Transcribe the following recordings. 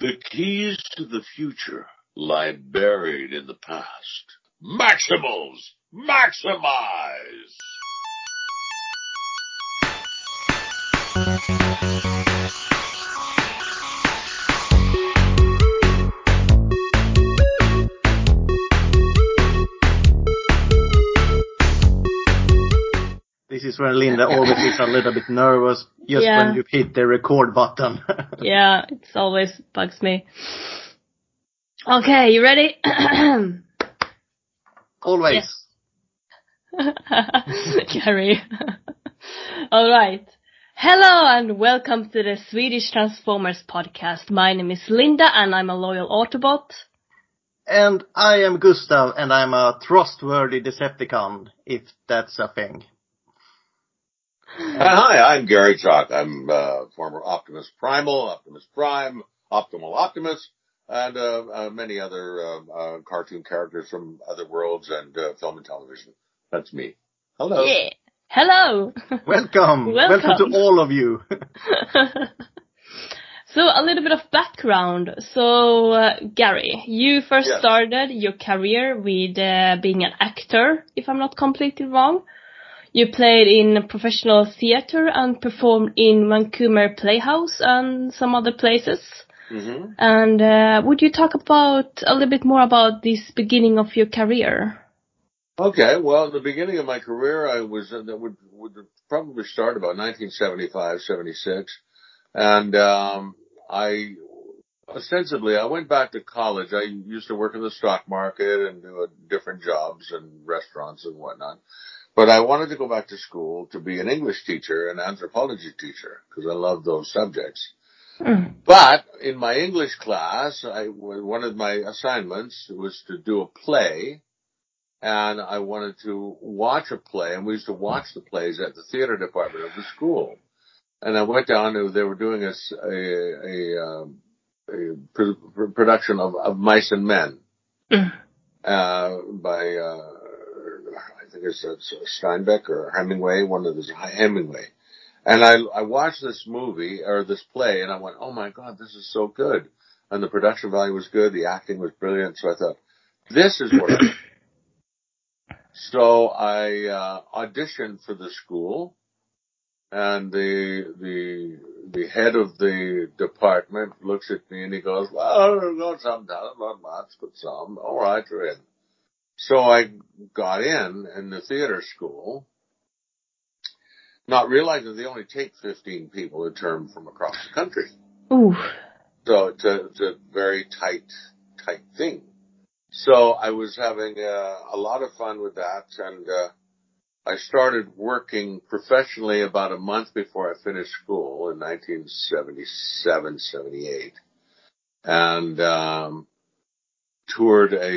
The keys to the future lie buried in the past. Maximals, maximize! This is where Linda always is a little bit nervous just when you hit the record button. Yeah, it always bugs me. Okay, you ready? Always. Gary. All right. Hello and welcome to the Swedish Transformers podcast. My name is Linda and I'm a loyal Autobot. And I am Gustav and I'm a trustworthy Decepticon, if that's a thing. And hi, I'm Gary Chalk. I'm former Optimus Primal, Optimus Prime, Optimal Optimus, and many other cartoon characters from other worlds and film and television. That's me. Hello. Yeah. Hello. Welcome. Welcome to all of you. So a little bit of background. So Gary, you first started your career with being an actor, if I'm not completely wrong. You played in professional theater and performed in Vancouver Playhouse and some other places. Mm-hmm. And would you talk about a little bit more about this beginning of your career? Okay, well, the beginning of my career, I was would probably start about 1975, 76. And I went back to college. I used to work in the stock market and do different jobs and restaurants and whatnot. But I wanted to go back to school to be an English teacher, an anthropology teacher, because I love those subjects. Mm. But in my English class, one of my assignments was to do a play, and I wanted to watch a play, and we used to watch the plays at the theater department of the school. And I went down, and they were doing a production of Mice and Men by I think it's Steinbeck or Hemingway, one of those, Hemingway. And I watched this movie, or this play, and I went, oh my God, this is so good. And the production value was good, the acting was brilliant, so I thought, this is what I do. So I auditioned for the school, and the head of the department looks at me and he goes, well, not some talent, not much, but some. All right, you're in. So I got in the theater school, not realizing they only take 15 people a term from across the country. Ooh. So it's a very tight thing. So I was having a lot of fun with that, and I started working professionally about a month before I finished school in 1977, 78. And toured a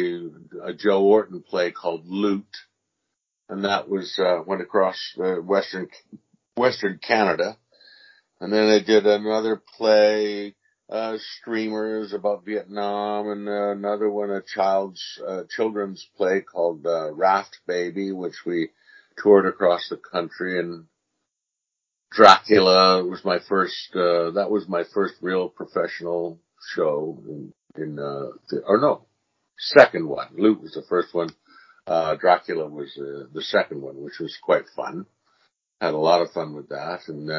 Joe Orton play called Loot, and that was went across western Canada, and then I did another play, Streamers, about Vietnam, and another one, a children's play called Raft Baby, which we toured across the country, and Dracula was my first. That was my first real professional show second one. Luke was the first one. Dracula was the second one, which was quite fun. Had a lot of fun with that. And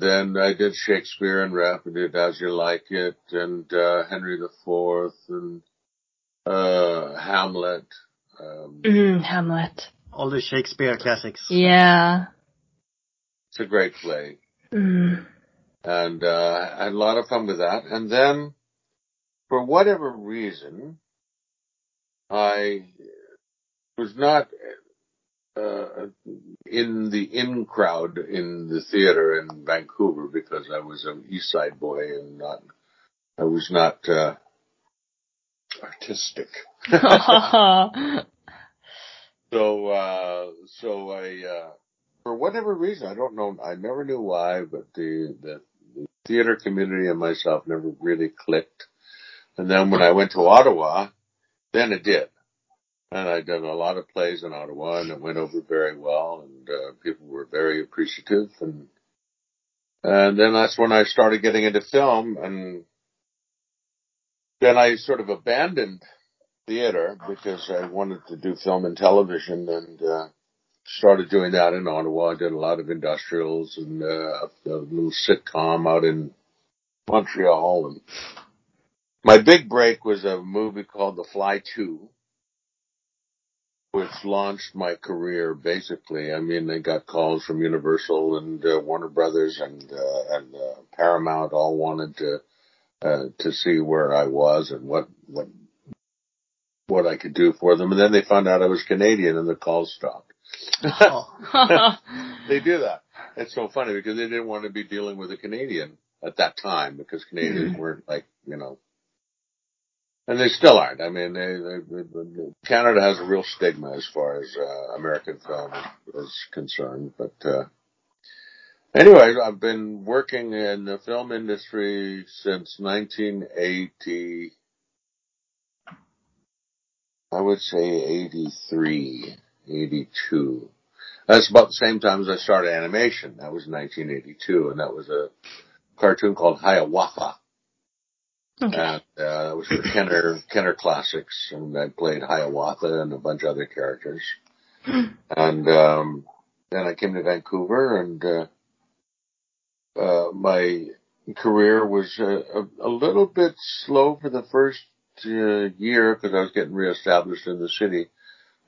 then I did Shakespeare and rap. I did As You Like It and Henry IV and Hamlet. Hamlet. All the Shakespeare classics. Yeah. It's a great play. Mm. And I had a lot of fun with that. And then, for whatever reason, I was not in the in-crowd in the theater in Vancouver because I was an East Side boy and I was not artistic. So I for whatever reason, I don't know, I never knew why, but the theater community and myself never really clicked. And then when I went to Ottawa, then it did. And I did a lot of plays in Ottawa, and it went over very well, and people were very appreciative. And then that's when I started getting into film, and Then I sort of abandoned theater because I wanted to do film and television, and started doing that in Ottawa. I did a lot of industrials and a little sitcom out in Montreal. And my big break was a movie called The Fly 2, which launched my career, basically. I mean, they got calls from Universal and Warner Brothers and Paramount, all wanted to see where I was and what I could do for them. And then they found out I was Canadian and the calls stopped. Oh. They do that. It's so funny because they didn't want to be dealing with a Canadian at that time, because Canadians weren't like, you know, and they still aren't. I mean, they Canada has a real stigma as far as American film is concerned. But anyway, I've been working in the film industry since 1980. I would say 83, 82. That's about the same time as I started animation. That was 1982, and that was a cartoon called Hiawatha. Okay. And it was for Kenner Classics, and I played Hiawatha and a bunch of other characters. And then I came to Vancouver, and my career was a little bit slow for the first year because I was getting reestablished in the city.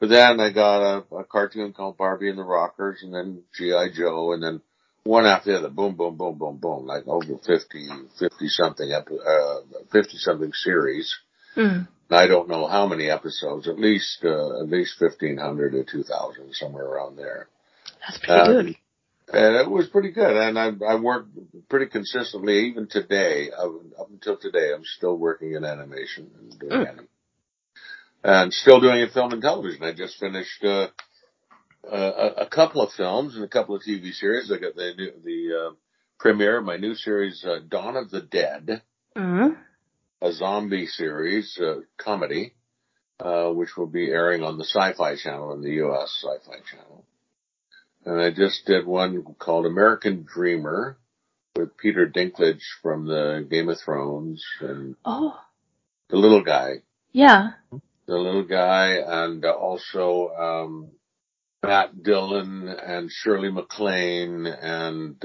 But then I got a cartoon called Barbie and the Rockers, and then G.I. Joe, and then one after the other, boom, boom, boom, boom, boom, like over 50-something series. Mm. And I don't know how many episodes, at least 1,500 or 2,000, somewhere around there. That's pretty good. And it was pretty good. And I worked pretty consistently, even today. Up until today, I'm still working in animation and doing animation. And still doing it film and television. I just finished a couple of films and a couple of TV series. I got the premiere of my new series, Dawn of the Dead, a zombie series, comedy, which will be airing on the Sci-Fi Channel in the U.S. Sci-Fi Channel. And I just did one called American Dreamer with Peter Dinklage from the Game of Thrones and the little guy. Yeah. The little guy, and also Matt Dillon and Shirley MacLaine and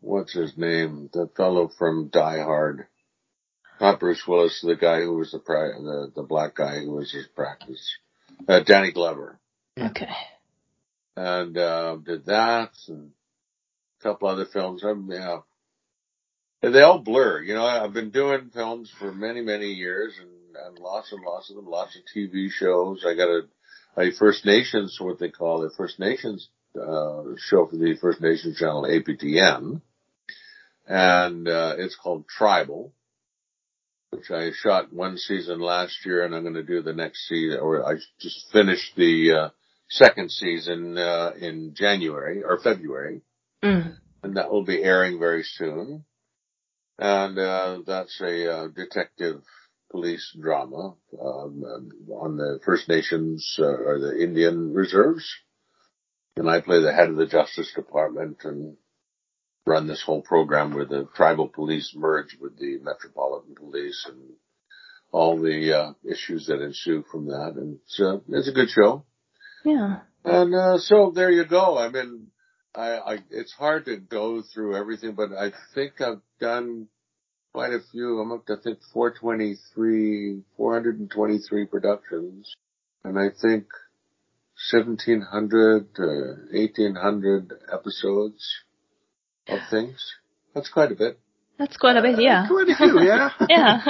what's his name? The fellow from Die Hard. Not Bruce Willis, the guy who was the black guy who was his practice. Danny Glover. Okay. And did that and a couple other films. They all blur. You know, I've been doing films for many, many years, and lots of them, lots of TV shows. I got a First Nations, what they call the First Nations show for the First Nations channel, APTN. And it's called Tribal, which I shot one season last year, and I'm going to do the next season, or I just finished the second season in January or February. Mm. And that will be airing very soon. And that's a detective police drama on the First Nations or the Indian reserves. And I play the head of the Justice Department and run this whole program where the tribal police merge with the Metropolitan Police and all the issues that ensue from that. And it's a good show. Yeah. And so there you go. I mean, it's hard to go through everything, but I think I've done quite a few. I'm up to, I think, 423 productions. And I think 1,700 to 1,800 episodes of things. That's quite a bit. Yeah. Quite a few, yeah. Yeah.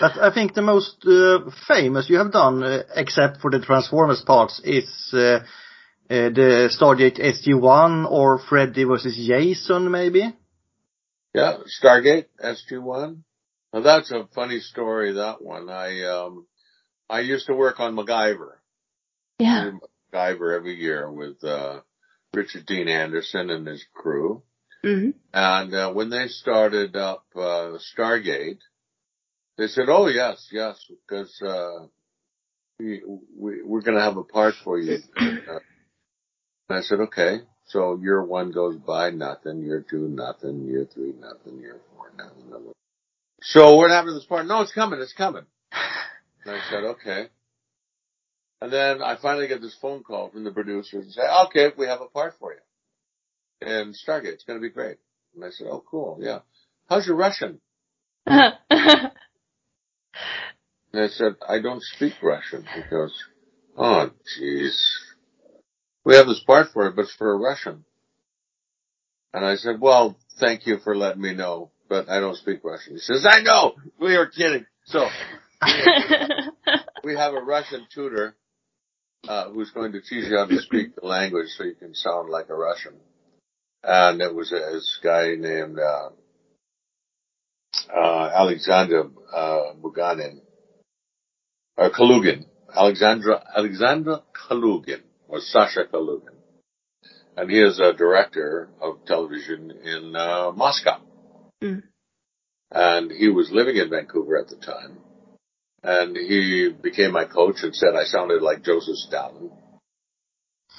But I think the most famous you have done, except for the Transformers parts, is the Stargate SG-1 or Freddy vs. Jason, maybe? Yeah, Stargate SG-1. Now that's a funny story, that one. I used to work on MacGyver. Yeah. I did MacGyver every year with Richard Dean Anderson and his crew. Mm-hmm. And when they started up Stargate, they said, "Oh yes, because we're going to have a part for you." And I said, "Okay." So year one goes by, nothing. Year two, nothing. Year three, nothing. Year four, nothing. So what happened to this part? No, it's coming. It's coming. And I said, okay. And then I finally get this phone call from the producers and say, okay, we have a part for you. And Stargate, it's going to be great. And I said, oh, cool. Yeah. How's your Russian? And I said, I don't speak Russian. He goes, oh, jeez. We have this part for it, but it's for a Russian. And I said, well, thank you for letting me know, but I don't speak Russian. He says, I know. We are kidding. So we have a Russian tutor who's going to teach you how to speak the language so you can sound like a Russian. And it was this guy named Alexander Buganin, or Kalugin. Alexandra Kalugin, or Sasha Kalugin. And he is a director of television in Moscow. Mm. And he was living in Vancouver at the time. And he became my coach and said I sounded like Joseph Stalin.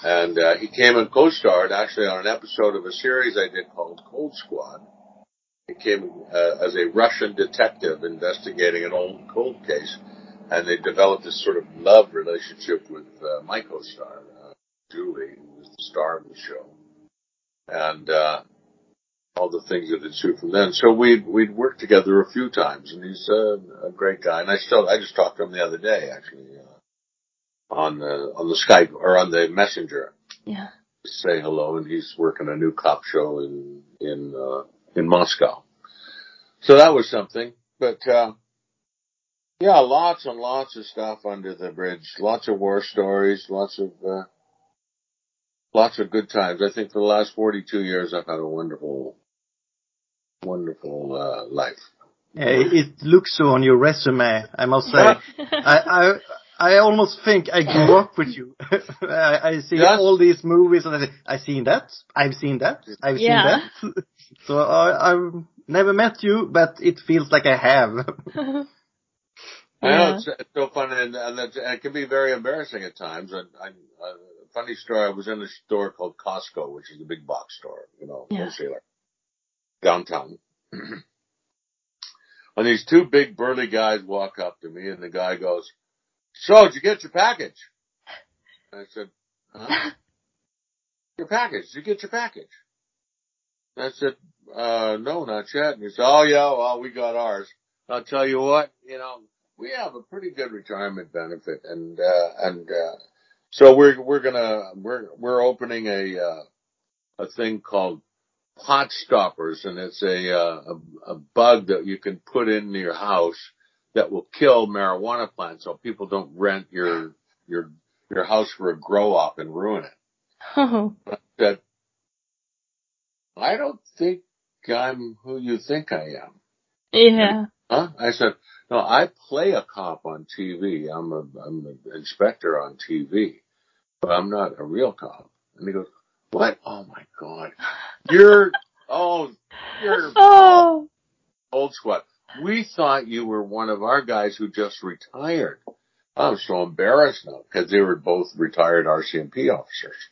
And he came and co-starred, actually, on an episode of a series I did called Cold Squad. He came as a Russian detective investigating an old cold case. And they developed this sort of love relationship with my co-star, Julie, who was the star of the show. And all the things that ensued from then. So we'd worked together a few times, and he's a great guy. And I just talked to him the other day, actually, on the Skype or on the Messenger. Yeah. To say hello, and he's working a new cop show in Moscow. So that was something. But yeah, lots and lots of stuff under the bridge. Lots of war stories. Lots of good times. I think for the last 42 years, I've had a wonderful, wonderful life. It looks so on your resume, I must say. I almost think I grew up with you. I see all these movies, and I think, I've seen that. I've seen that. So I've never met you, but it feels like I have. Yeah. I know, it's so fun, and it can be very embarrassing at times. I funny story, I was in a store called Costco, which is a big box store, wholesaler, downtown. And these two big burly guys walk up to me, and the guy goes, so, did you get your package? And I said, huh? Your package? Did you get your package? And I said, no, not yet. And he said, oh, yeah, well, we got ours. I'll tell you what, we have a pretty good retirement benefit, and so we're opening a thing called pot stoppers, and it's a bug that you can put in your house that will kill marijuana plants, so people don't rent your house for a grow up and ruin it. Oh. But I don't think I'm who you think I am. Yeah. Huh? I said, no, I play a cop on TV. I'm an inspector on TV, but I'm not a real cop. And he goes, what? Oh my God. You're old squad. We thought you were one of our guys who just retired. I'm so embarrassed now because they were both retired RCMP officers.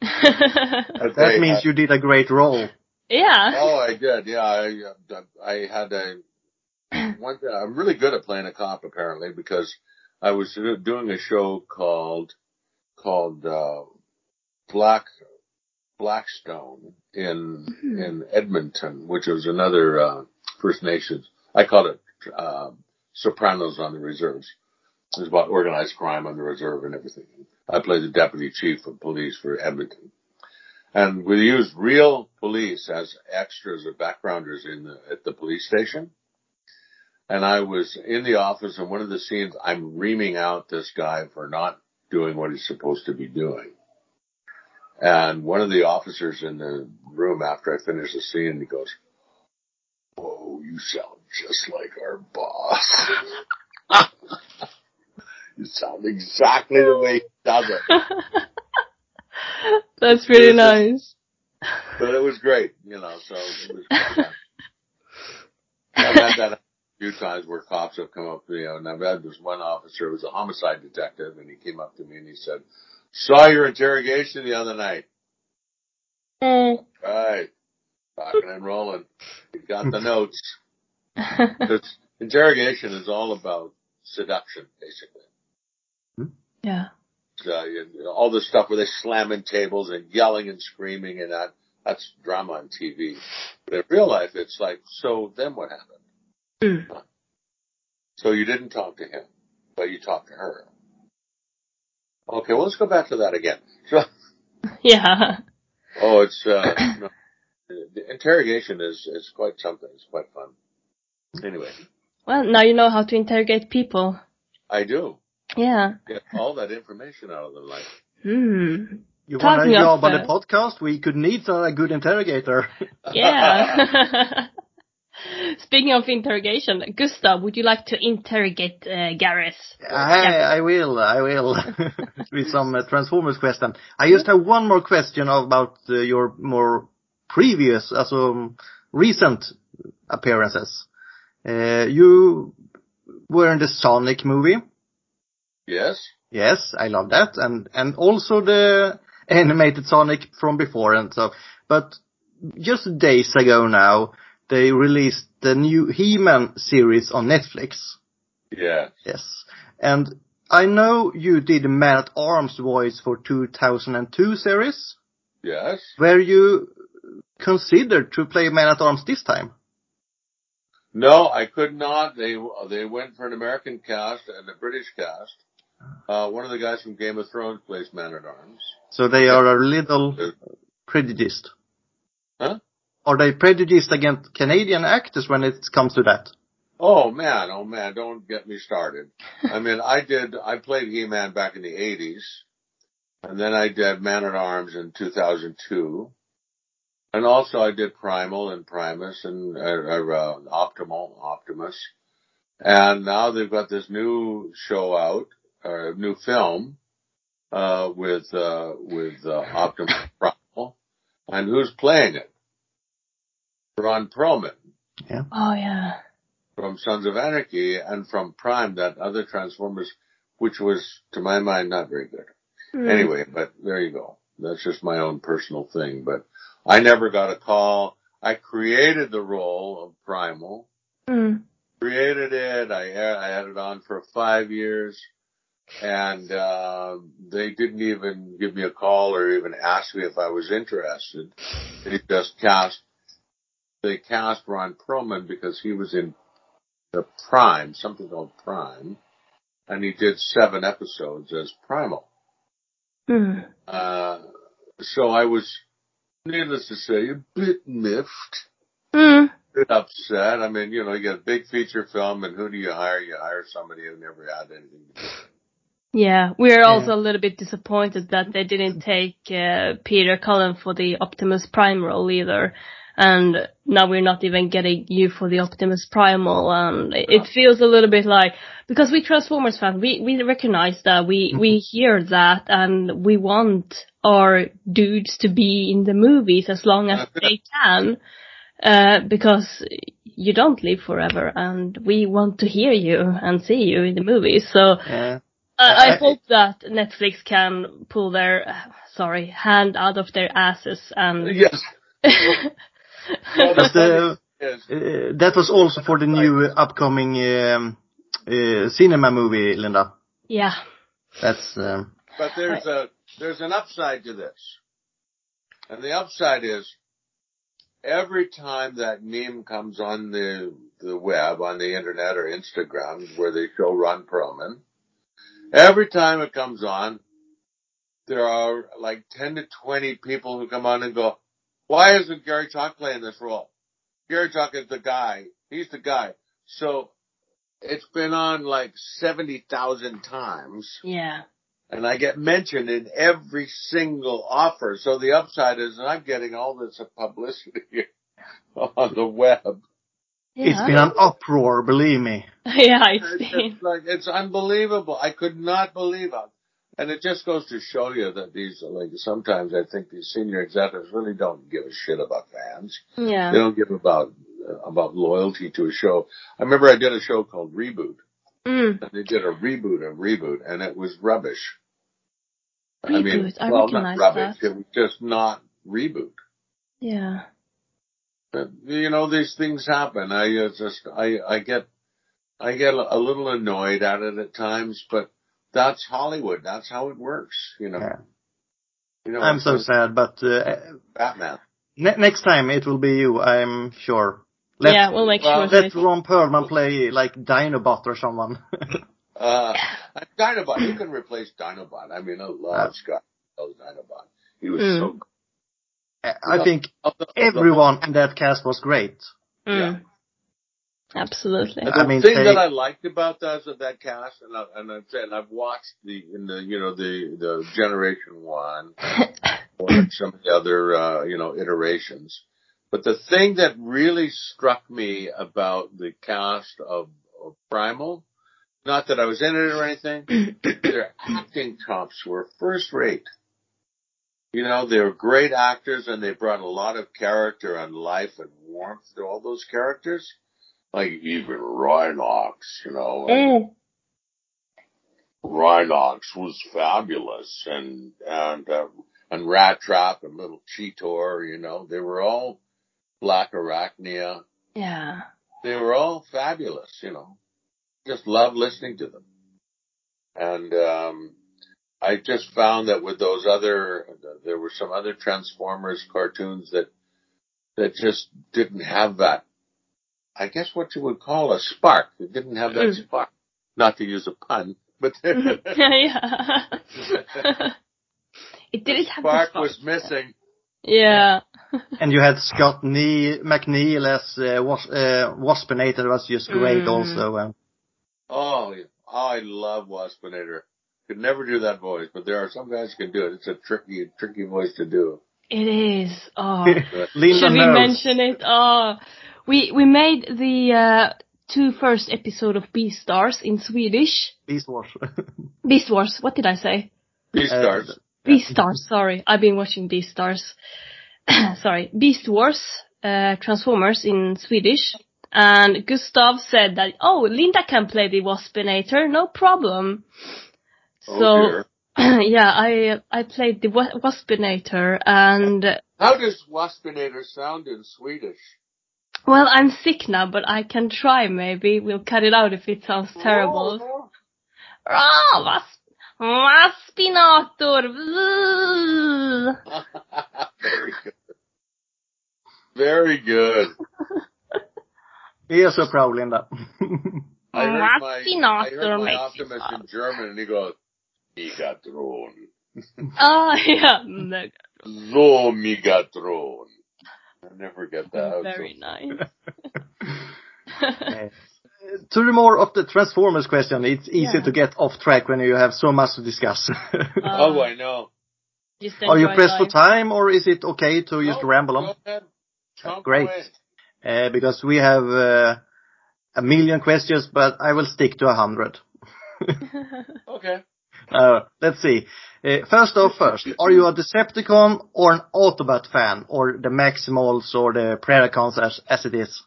That means you did a great role. Yeah. Oh, I did. Yeah. I had I'm really good at playing a cop, apparently, because I was doing a show called Blackstone in Edmonton, which was another First Nations. I called it Sopranos on the Reserves. It was about organized crime on the reserve and everything. I played the deputy chief of police for Edmonton, and we used real police as extras or backgrounders at the police station. And I was in the office, and one of the scenes, I'm reaming out this guy for not doing what he's supposed to be doing. And one of the officers in the room after I finished the scene, he goes, whoa, you sound just like our boss. You sound exactly the way he does it. That's really nice. But it was great, so it was great. I've had that few times where cops have come up to me, and I've had this one officer who was a homicide detective, and he came up to me and he said, saw your interrogation the other night. Right. Rocking and rolling. You got the notes. This interrogation is all about seduction, basically. Yeah. You know, all this stuff where they slamming tables and yelling and screaming and that's drama on TV. But in real life, it's like, so then what happened? Mm. So you didn't talk to him, but you talked to her. Okay, well, let's go back to that again. So, yeah. Oh, it's, no, the interrogation is quite something. It's quite fun. Anyway. Well, now you know how to interrogate people. I do. Yeah. Get all that information out of them, like. Hmm. You want to job on the podcast? We could need a good interrogator. Yeah. Speaking of interrogation, Gustav, would you like to interrogate Gareth? I will. With some Transformers question. I just have one more question about your more previous, recent appearances. You were in the Sonic movie. Yes. Yes, I love that. And also the animated Sonic from before and so. But just days ago now, they released the new He-Man series on Netflix. Yeah. Yes. And I know you did Man at Arms voice for 2002 series. Yes. Were you considered to play Man at Arms this time? No, I could not. They went for an American cast and a British cast. One of the guys from Game of Thrones plays Man at Arms. So they are a little prejudiced. Huh? Are they prejudiced against Canadian actors when it comes to that? Oh man, don't get me started. I mean, I played He-Man back in the 80s, and then I did Man at Arms in 2002, and also I did Primal and Primus and Optimus, and now they've got this new show out, or new film, with Optimus Primal, and who's playing it? Ron Perlman. Yeah. Oh, yeah. From Sons of Anarchy and from Prime, that other Transformers, which was, to my mind, not very good. Mm. Anyway, but there you go. That's just my own personal thing. But I never got a call. I created the role of Primal. Mm. Created it. I had it on for 5 years. And they didn't even give me a call or even ask me if I was interested. They just cast Ron Perlman because he was in the Prime, something called Prime, and he did 7 episodes as Primal. Mm. So I was, needless to say, a bit miffed, a bit upset. I mean, you know, you get a big feature film, and who do you hire? You hire somebody who never had anything to do. Yeah, we're also a little bit disappointed that they didn't take Peter Cullen for the Optimus Prime role either. And now we're not even getting you for the Optimus Primal. And it feels a little bit like, because we Transformers fans, we recognize that, we hear that, and we want our dudes to be in the movies as long as they can, because you don't live forever, and we want to hear you and see you in the movies. So I hope that Netflix can pull their, hand out of their asses and... Yes. Well, that was also for the new upcoming cinema movie, Linda. Yeah. That's. But there's an upside to this, and the upside is every time that meme comes on the web, on the internet or Instagram, where they show Ron Perlman, every time it comes on, there are like 10 to 20 people who come on and go, "Why isn't Gary Chalk playing this role? Gary Chalk is the guy. He's the guy." So it's been on like 70,000 times. Yeah. And I get mentioned in every single offer. So the upside is I'm getting all this publicity on the web. Yeah. It's been an uproar, believe me. Yeah, it's unbelievable. I could not believe it. And it just goes to show you that these, like, sometimes I think these senior executives really don't give a shit about fans. Yeah. They don't give about loyalty to a show. I remember I did a show called Reboot. Mm. And they did a reboot of Reboot, and it was rubbish. Reboot, I mean, well, not rubbish. That. It was just not Reboot. Yeah. you know, these things happen. I get a little annoyed at it at times, but that's Hollywood. That's how it works, you know. Yeah. You know, I'm so sad, but Batman. Next time it will be you, I'm sure. Let Ron Perlman play like Dinobot or someone. Dinobot. You can replace Dinobot. I mean, I love Scott. I love Dinobot. He was so good. I think everyone in that cast was great. Mm. Yeah. Absolutely. And the thing that I liked about that cast, and I've watched the Generation 1 or some of the other iterations, but the thing that really struck me about the cast of Primal, not that I was in it or anything, their acting chops were first rate. You know, they were great actors, and they brought a lot of character and life and warmth to all those characters. Like, even Rhinox, you know. Mm. Rhinox was fabulous, and Rat Trap and Little Cheetor, you know. They were all Black Arachnia. Yeah. They were all fabulous, you know. Just loved listening to them. And, I just found that with those there were some other Transformers cartoons that just didn't have that, I guess what you would call a spark. It didn't have that spark. Not to use a pun, but it didn't have the spark was missing. Yeah. And you had Scott McNeil as Waspinator. That was just great also. I love Waspinator. Could never do that voice, but there are some guys who can do it. It's a tricky voice to do. It is. Oh, should we mention it? Oh, we made the 2 first episode of Beastars in Swedish. Beast Wars. Beast Wars. What did I say? Beastars. Beastars. Sorry, I've been watching Beastars. Sorry, Beast Wars, Transformers in Swedish. And Gustav said that Linda can play the Waspinator, no problem. So, I played the Waspinator, and... How does Waspinator sound in Swedish? Well, I'm sick now, but I can try, maybe. We'll cut it out if it sounds terrible. Waspinator! Very good. Very good. We are so proud, Linda. I heard my Optimus in German, and he goes... Megatron. Oh, yeah. So Megatron. I never get that. Very nice. To the more of the Transformers question, it's easy to get off track when you have so much to discuss. I know. Are you pressed for time, or is it okay to just ramble on? Great. Because we have 1,000,000 questions, but I will stick to 100. Okay. Let's see. First, are you a Decepticon or an Autobot fan, or the Maximals or the Predacons as it is?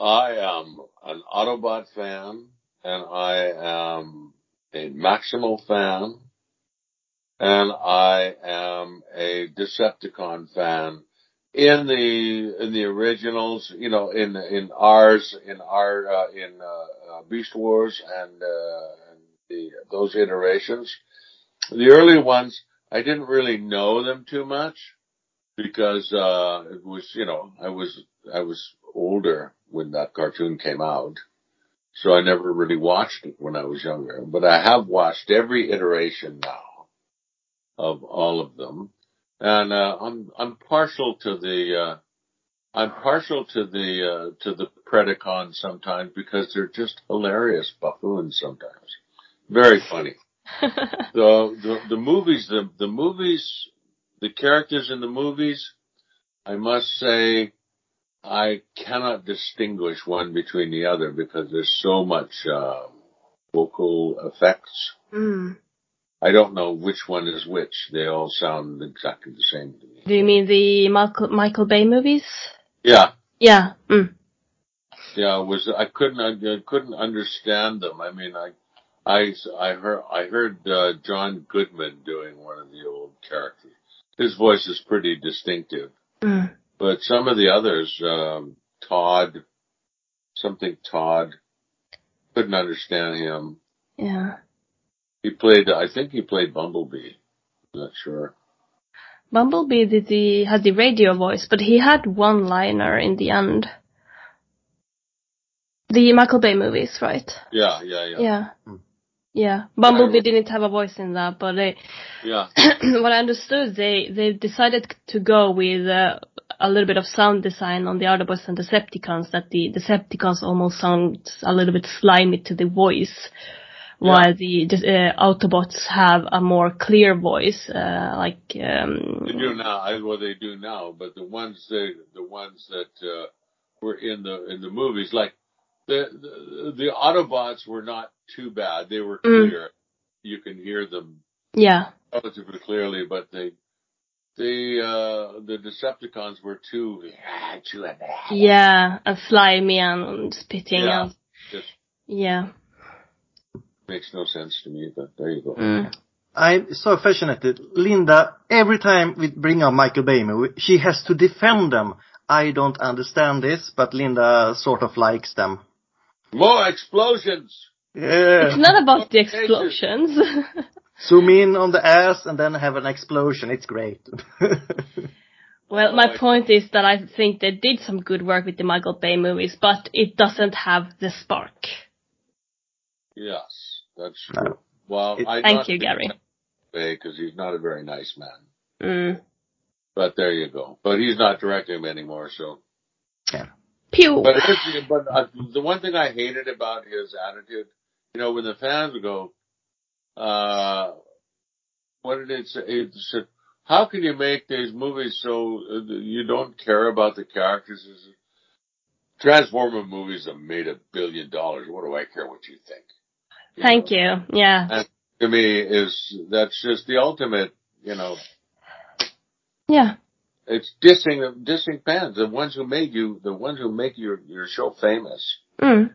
I am an Autobot fan, and I am a Maximal fan, and I am a Decepticon fan. In the originals, you know, in Beast Wars and those iterations. The early ones, I didn't really know them too much because it was, you know, I was older when that cartoon came out, so I never really watched it when I was younger. But I have watched every iteration now of all of them, and I'm partial to the Predacons sometimes because they're just hilarious buffoons sometimes. Very funny. The movies, the characters in the movies, I must say, I cannot distinguish one between the other because there's so much vocal effects. Mm. I don't know which one is which. They all sound exactly the same to me. Do you mean the Michael Bay movies? Yeah. Yeah. Mm. Yeah. I couldn't understand them. I mean, I heard John Goodman doing one of the old characters. His voice is pretty distinctive. Mm. But some of the others, Todd, something Todd, couldn't understand him. Yeah. He played, I think he played Bumblebee. I'm not sure. Bumblebee had the radio voice, but he had one-liner in the end. The Michael Bay movies, right? Yeah. Yeah. Hmm. Yeah, Bumblebee didn't have a voice in that, but what I understood, they decided to go with a little bit of sound design on the Autobots and Decepticons, that the Decepticons almost sound a little bit slimy to the voice, while the Autobots have a more clear voice, they do now, but the ones that were in the movies, like. The Autobots were not too bad. They were clear. Mm. You can hear them relatively clearly, but the Decepticons were too and slimy and spitting out. Yeah. Makes no sense to me, but there you go. Mm. I'm so fascinated. Linda, every time we bring up Michael Bay movie, she has to defend them. I don't understand this, but Linda sort of likes them. More explosions! Yeah. It's not about the explosions. Zoom in on the ass and then have an explosion. It's great. Well, my point is that I think they did some good work with the Michael Bay movies, but it doesn't have the spark. Yes, that's true. No. Well, thank you, Gary. Because he's not a very nice man. Mm. But there you go. But he's not directing him anymore, so. Yeah. Pew. But the one thing I hated about his attitude, when the fans would go, what did it say? It said, how can you make these movies so you don't care about the characters? Transformer movies have made $1 billion. What do I care what you think? Thank you. Yeah. And to me, that's just the ultimate, Yeah. It's dissing fans, the ones who make your show famous. Mm.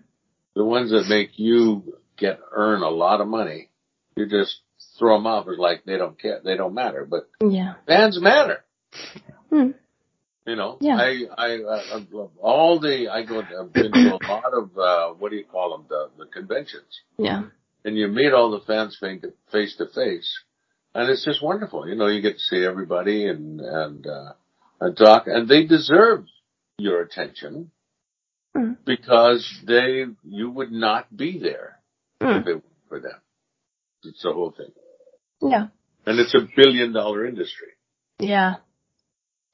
The ones that make you earn a lot of money. You just throw them off as like they don't care, they don't matter, but fans matter. Mm. I've been to a lot of, the conventions. Yeah. And you meet all the fans face to face. And it's just wonderful. You get to see everybody and talk. And they deserve your attention because you would not be there if it weren't for them. It's the whole thing. Yeah. And it's $1 billion industry. Yeah.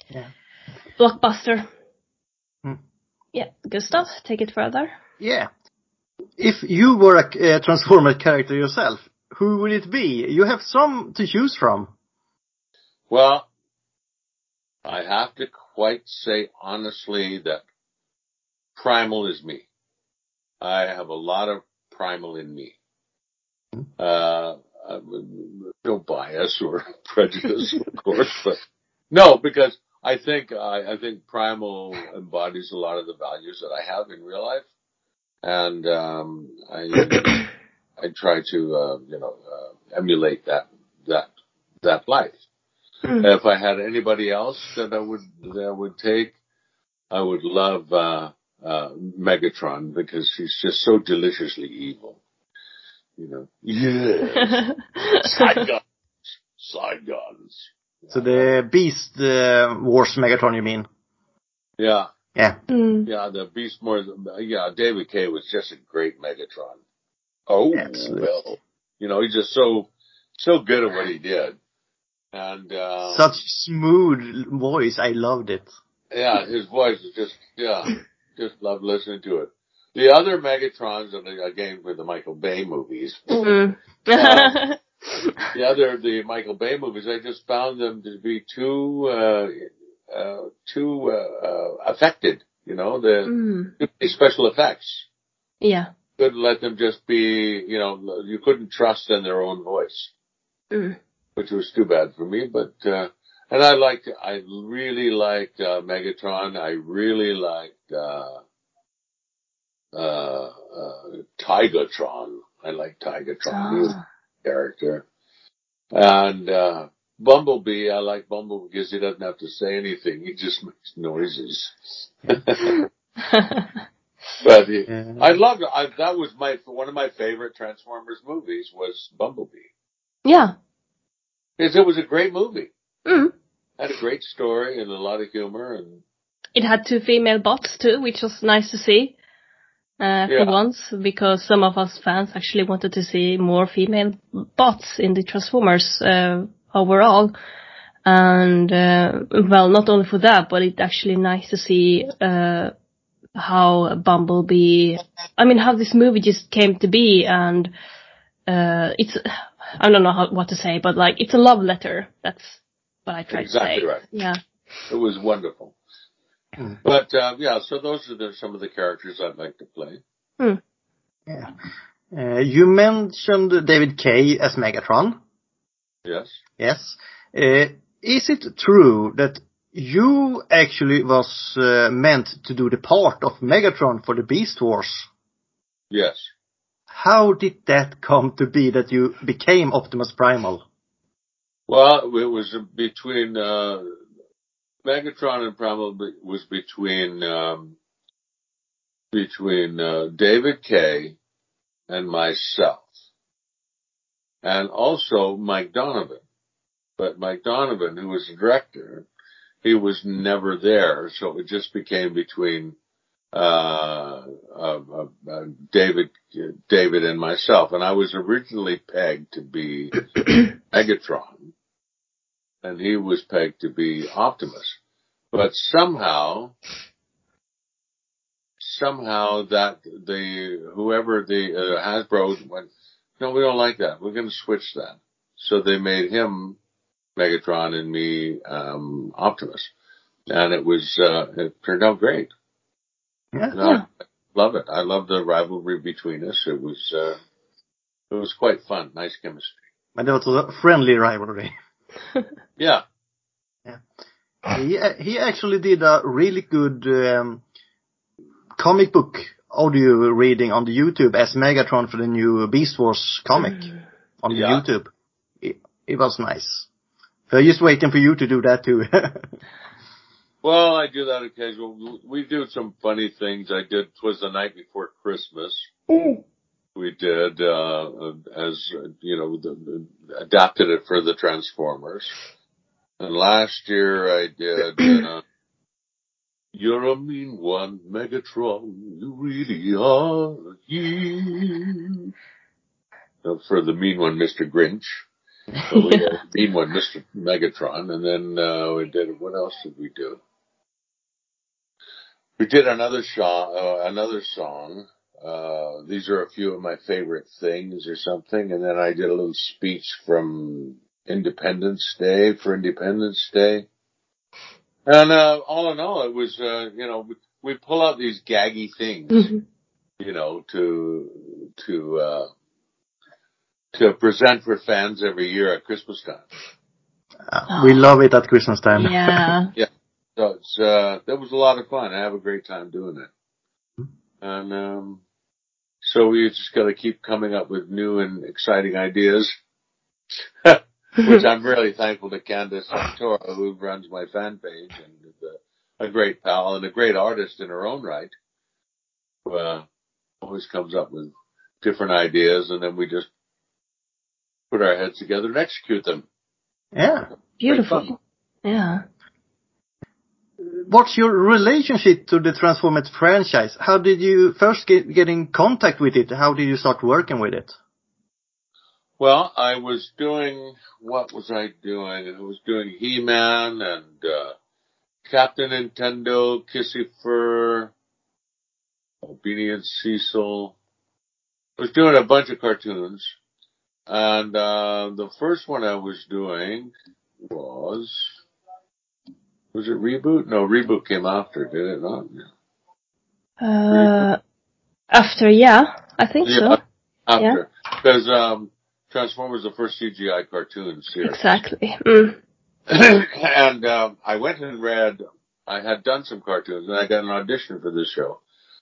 Yeah. Blockbuster. Mm. Yeah. Gustav, take it further. Yeah. If you were a Transformer character yourself, who would it be? You have some to choose from. Well, I have to quite say honestly that Primal is me. I have a lot of Primal in me. No bias or prejudice, of course, but no, because I think Primal embodies a lot of the values that I have in real life, and I try to, emulate that life. If I had anybody else that I would take, I would love, Megatron, because he's just so deliciously evil. Yeah. Side guns. So the Beast Wars Megatron, you mean? Yeah. Yeah. Mm. Yeah, the Beast Wars. Yeah, David Kaye was just a great Megatron. Oh, absolutely. Well, he's just so good at what he did. And, such smooth voice. I loved it. Yeah, his voice is just loved listening to it. The other Megatrons, again, with the Michael Bay movies. Mm-hmm. The Michael Bay movies, I just found them to be too affected, the special effects. Yeah. Couldn't let them just be, you couldn't trust in their own voice, which was too bad for me. But and I really liked Megatron. I really liked Tigatron. I liked Tigatron, his character, and Bumblebee, I like Bumblebee because he doesn't have to say anything. He just makes noises. But he, I loved it. That was one of my favorite Transformers movies was Bumblebee. Yeah. Because it was a great movie. Mm. Had a great story and a lot of humor. And it had two female bots too, which was nice to see for once, because some of us fans actually wanted to see more female bots in the Transformers overall. And, well, not only for that, but it's actually nice to see how Bumblebee, I mean, how this movie just came to be. And it's, I don't know what to say, but like, it's a love letter. That's what I tried to say. Exactly right. Yeah. It was wonderful. Mm. But, yeah, so those are some of the characters I'd like to play. Mm. Yeah. You mentioned David Kaye as Megatron. Yes. Yes. Is it true that you actually was meant to do the part of Megatron for the Beast Wars? Yes. How did that come to be that you became Optimus Primal? Well, it was between Megatron and Primal was between David Kaye and myself, and also Mike Donovan. But Mike Donovan, who was the director, he was never there, so it just became between David and myself. And I was originally pegged to be Megatron, and he was pegged to be Optimus. But somehow that whoever Hasbro went, no, we don't like that. We're going to switch that. So they made him Megatron and me Optimus, and it turned out great. Yeah. No, yeah. I love it. I love the rivalry between us. It was quite fun. Nice chemistry. And it was a friendly rivalry. Yeah. Yeah. He actually did a really good comic book audio reading on the YouTube as Megatron for the new Beast Wars comic on the YouTube. It was nice. So just waiting for you to do that too. Well, I do that occasionally. We do some funny things. I did "Twas the Night Before Christmas." Ooh. We did adapted it for the Transformers. And last year I did "You're a Mean One, Megatron. You Really Are You." For the mean one, Mr. Grinch. So we had a mean one, Mr. Megatron, and then we did. What else did we do? We did another song. These are a few of my favorite things, or something. And then I did a little speech from Independence Day. And all in all, it was we pull out these gaggy things, to present for fans every year at Christmas time. We love it at Christmas time. Yeah. Yeah. So it's, that was a lot of fun. I have a great time doing it. And, so we just gotta keep coming up with new and exciting ideas, which I'm really thankful to Candace Santoro, who runs my fan page and is a great pal and a great artist in her own right, who, always comes up with different ideas, and then we just put our heads together and execute them. Yeah. Beautiful. Yeah. What's your relationship to the Transformers franchise? How did you first get in contact with it? How did you start working with it? Well, what was I doing? I was doing He-Man and Captain Nintendo, Kissy Fur, Obedient Cecil. I was doing a bunch of cartoons. And the first one I was doing was it Reboot? No, Reboot came after, did it not? Reboot. After, yeah, I think so. After, because Transformers was the first CGI cartoon series. Exactly. Mm. And I went and read. I had done some cartoons, and I got an audition for this show.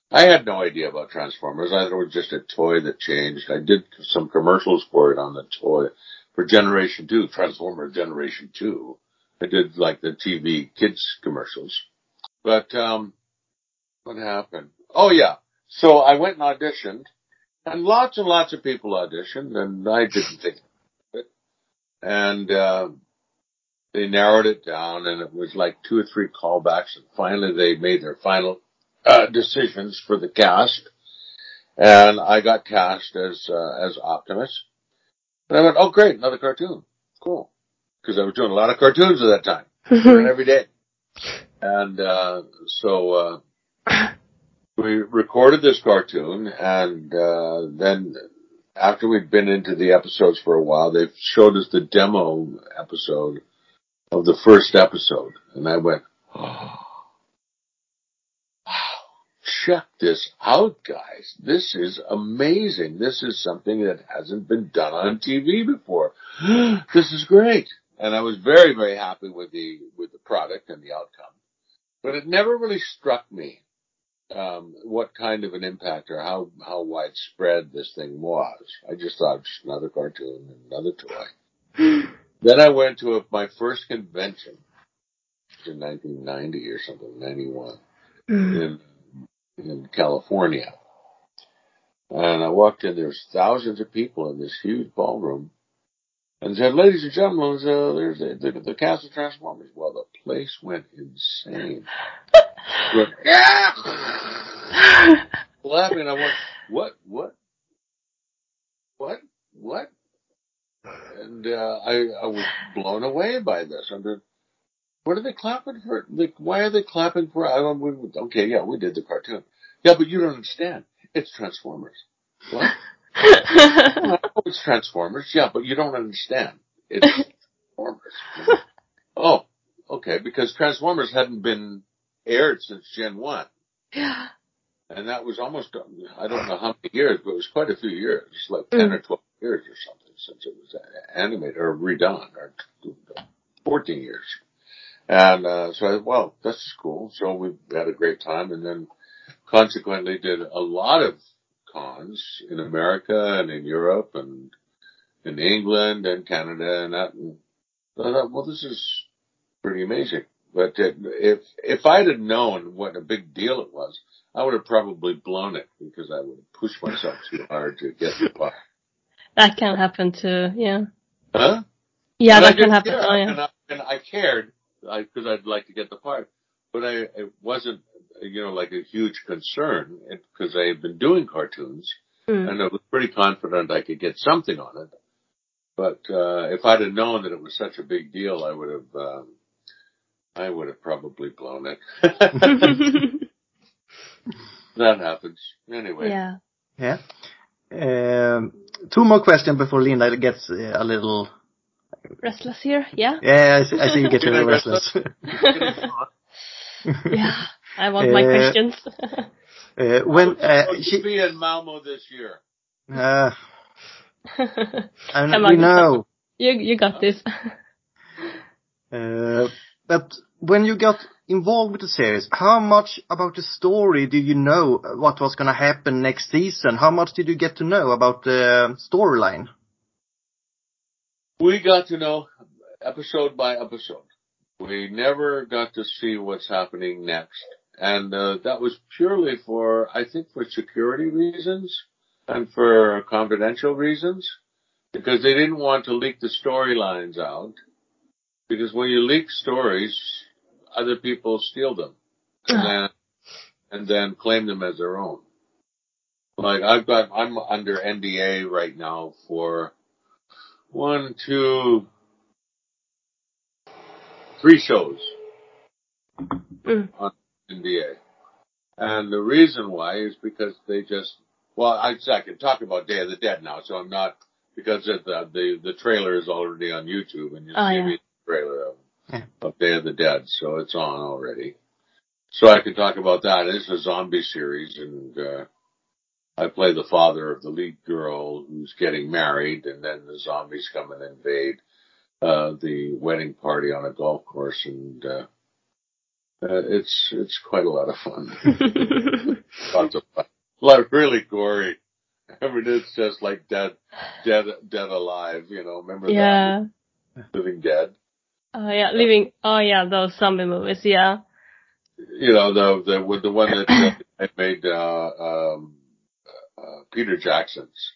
I had no idea about Transformers. I thought it was just a toy that changed. I did some commercials for it on the toy, for Generation 2, Transformers Generation 2. I did like the TV kids commercials. But what happened? Oh, yeah. So I went and auditioned, and lots of people auditioned, and I didn't think of it. And they narrowed it down, and it was like two or three callbacks, and finally they made their final decisions for the cast. And I got cast as Optimus. And I went, oh, great, another cartoon. Cool. Because I was doing a lot of cartoons at that time. Mm-hmm. Every day. And so we recorded this cartoon. And then after we'd been into the episodes for a while, they showed us the demo episode of the first episode. And I went, oh. Check this out, guys. This is amazing. This is something that hasn't been done on TV before. This is great. And I was very, very happy with the product and the outcome. But it never really struck me, what kind of an impact or how widespread this thing was. I just thought just another cartoon and another toy. Then I went to my first convention in 1990 or something, 91. In California. And I walked in, there's thousands of people in this huge ballroom, and said, ladies and gentlemen, there's the cast of Transformers. Well, the place went insane. Went, yeah! Laughing, I went, what? And I was blown away by this. What are they clapping for? Like, why are they clapping for? Okay, yeah, we did the cartoon. Yeah, but you don't understand. It's Transformers. What? Oh, it's Transformers. Yeah, but you don't understand. It's Transformers. Oh, okay, because Transformers hadn't been aired since Gen 1. Yeah. And that was almost, I don't know how many years, but it was quite a few years, like 10 or 12 years or something since it was animated or redone, or 14 years. And so I said, well, this is cool. So we had a great time, and then consequently did a lot of cons in America and in Europe and in England and Canada and that. And I thought, well, this is pretty amazing. But if I'd have known what a big deal it was, I would have probably blown it because I would have pushed myself too hard to get the part. That can happen too, yeah. Huh? Yeah, and that can happen. Oh, yeah. And I cared. Because I'd like to get the part, but it wasn't, you know, like a huge concern because I had been doing cartoons and I was pretty confident I could get something on it. But if I'd have known that it was such a big deal, I would have probably blown it. That happens anyway. Yeah. Yeah. Two more questions before Linda gets a little. Restless here, yeah? Yeah, I see you get really restless. Yeah, I want my questions. She'll be in Malmo this year. Come on, we know. You got this. But when you got involved with the series, how much about the story did you know what was going to happen next season? How much did you get to know about the storyline? We got to know episode by episode. We never got to see what's happening next. And that was purely for, I think, for security reasons and for confidential reasons, because they didn't want to leak the storylines out, because when you leak stories, other people steal them and then claim them as their own. Like I'm under NDA right now for 3 shows on NBA. And the reason why is because they just, I can talk about Day of the Dead now, so I'm not, because the trailer is already on YouTube, and you see me the trailer of Day of the Dead, so it's on already. So I can talk about that. It's a zombie series, and I play the father of the lead girl who's getting married, and then the zombies come and invade the wedding party on a golf course, and it's quite a lot of fun. Lots of fun. A lot of really gory I mean, it's just like dead alive, you know, remember that? Living Dead. Oh, yeah, Living, oh yeah, those zombie movies, yeah. You know, the one that made, Peter Jackson's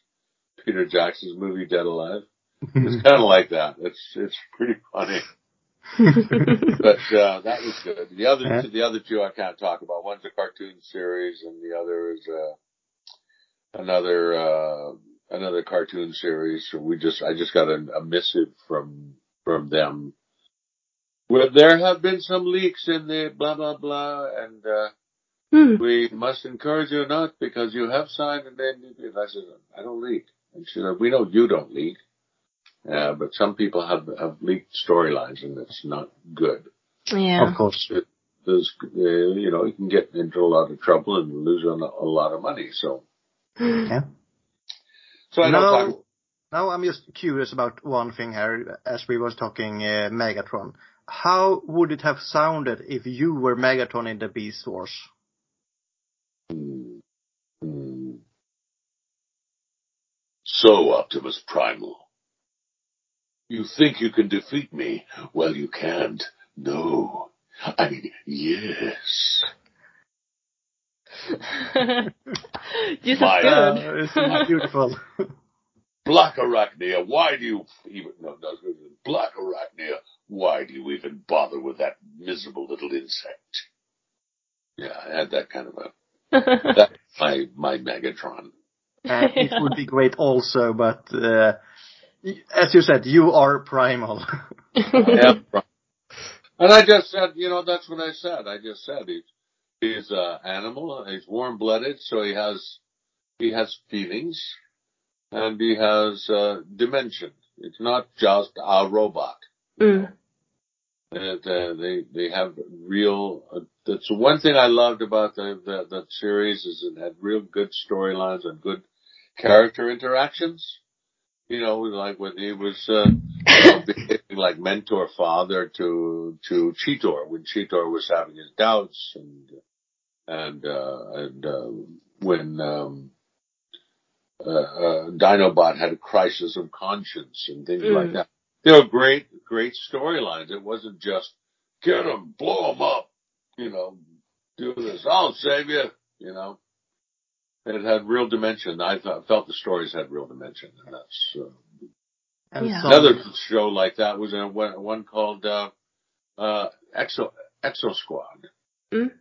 movie Dead Alive. It's kind of like that. It's pretty funny. But, that was good. The other two I can't talk about. One's a cartoon series and the other is, another cartoon series. So I just got a missive from them. Well, there have been some leaks in the blah, blah, blah, and, we must encourage you not because you have signed an NDA. And I said, I don't leak. And she said, we know you don't leak. But some people have leaked storylines and it's not good. Yeah. Of course. You know, you can get into a lot of trouble and lose a lot of money, so. Yeah. So I don't talk. Now I'm just curious about one thing here, as we was talking Megatron. How would it have sounded if you were Megatron in the Beast Wars? So, Optimus Primal, you think you can defeat me? Well, you can't. No. I mean, yes. This is good. Beautiful. Black Arachnia, why do you even bother with that miserable little insect? Yeah, I had that kind of that's my Megatron. It would be great also, but as you said, you are Primal. I am Primal. And I just said, you know, that's what I said. I just said he's an animal, he's warm-blooded, so he has feelings. And he has dimension. It's not just a robot. Mm. That they have real. That's one thing I loved about the series is it had real good storylines and good character interactions. You know, like when he was behaving like mentor father to Cheetor when Cheetor was having his doubts and when. Dinobot had a crisis of conscience and things like that. They were great storylines. It wasn't just, get him, blow him up, you know, do this, I'll save you, you know. And it had real dimension. I felt the stories had real dimension. And that's, another show like that was one called, Exo Squad. Mm.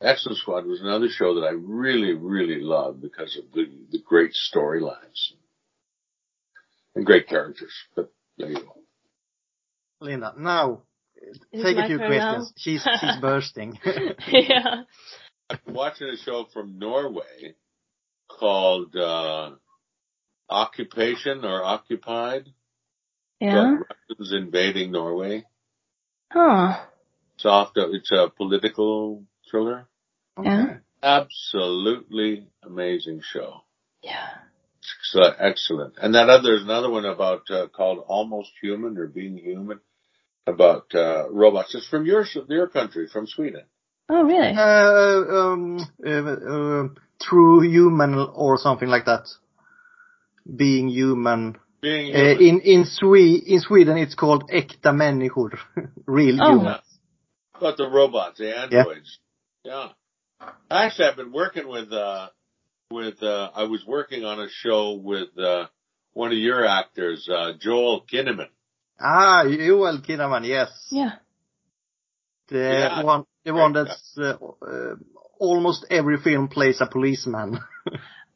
Exo Squad was another show that I really, really loved because of the great storylines and great characters. But there you go. Linda, now take a few questions. She's bursting. Yeah. I'm watching a show from Norway called Occupation or Occupied. Yeah. Russians invading Norway. Oh. It's a political thriller. Yeah. Okay. Absolutely amazing show. Yeah. Excellent. And there's another one about, called Almost Human or Being Human about, robots. It's from your country, from Sweden. Oh, really? True Human or something like that. Being Human. Being Human. In Sweden it's called Äkta människor. Real humans. About the robots, the androids. Yeah. Actually, I've been working I was working on a show with, one of your actors, Joel Kinnaman. Ah, Joel Kinnaman, yes. Yeah. The one that's, almost every film plays a policeman.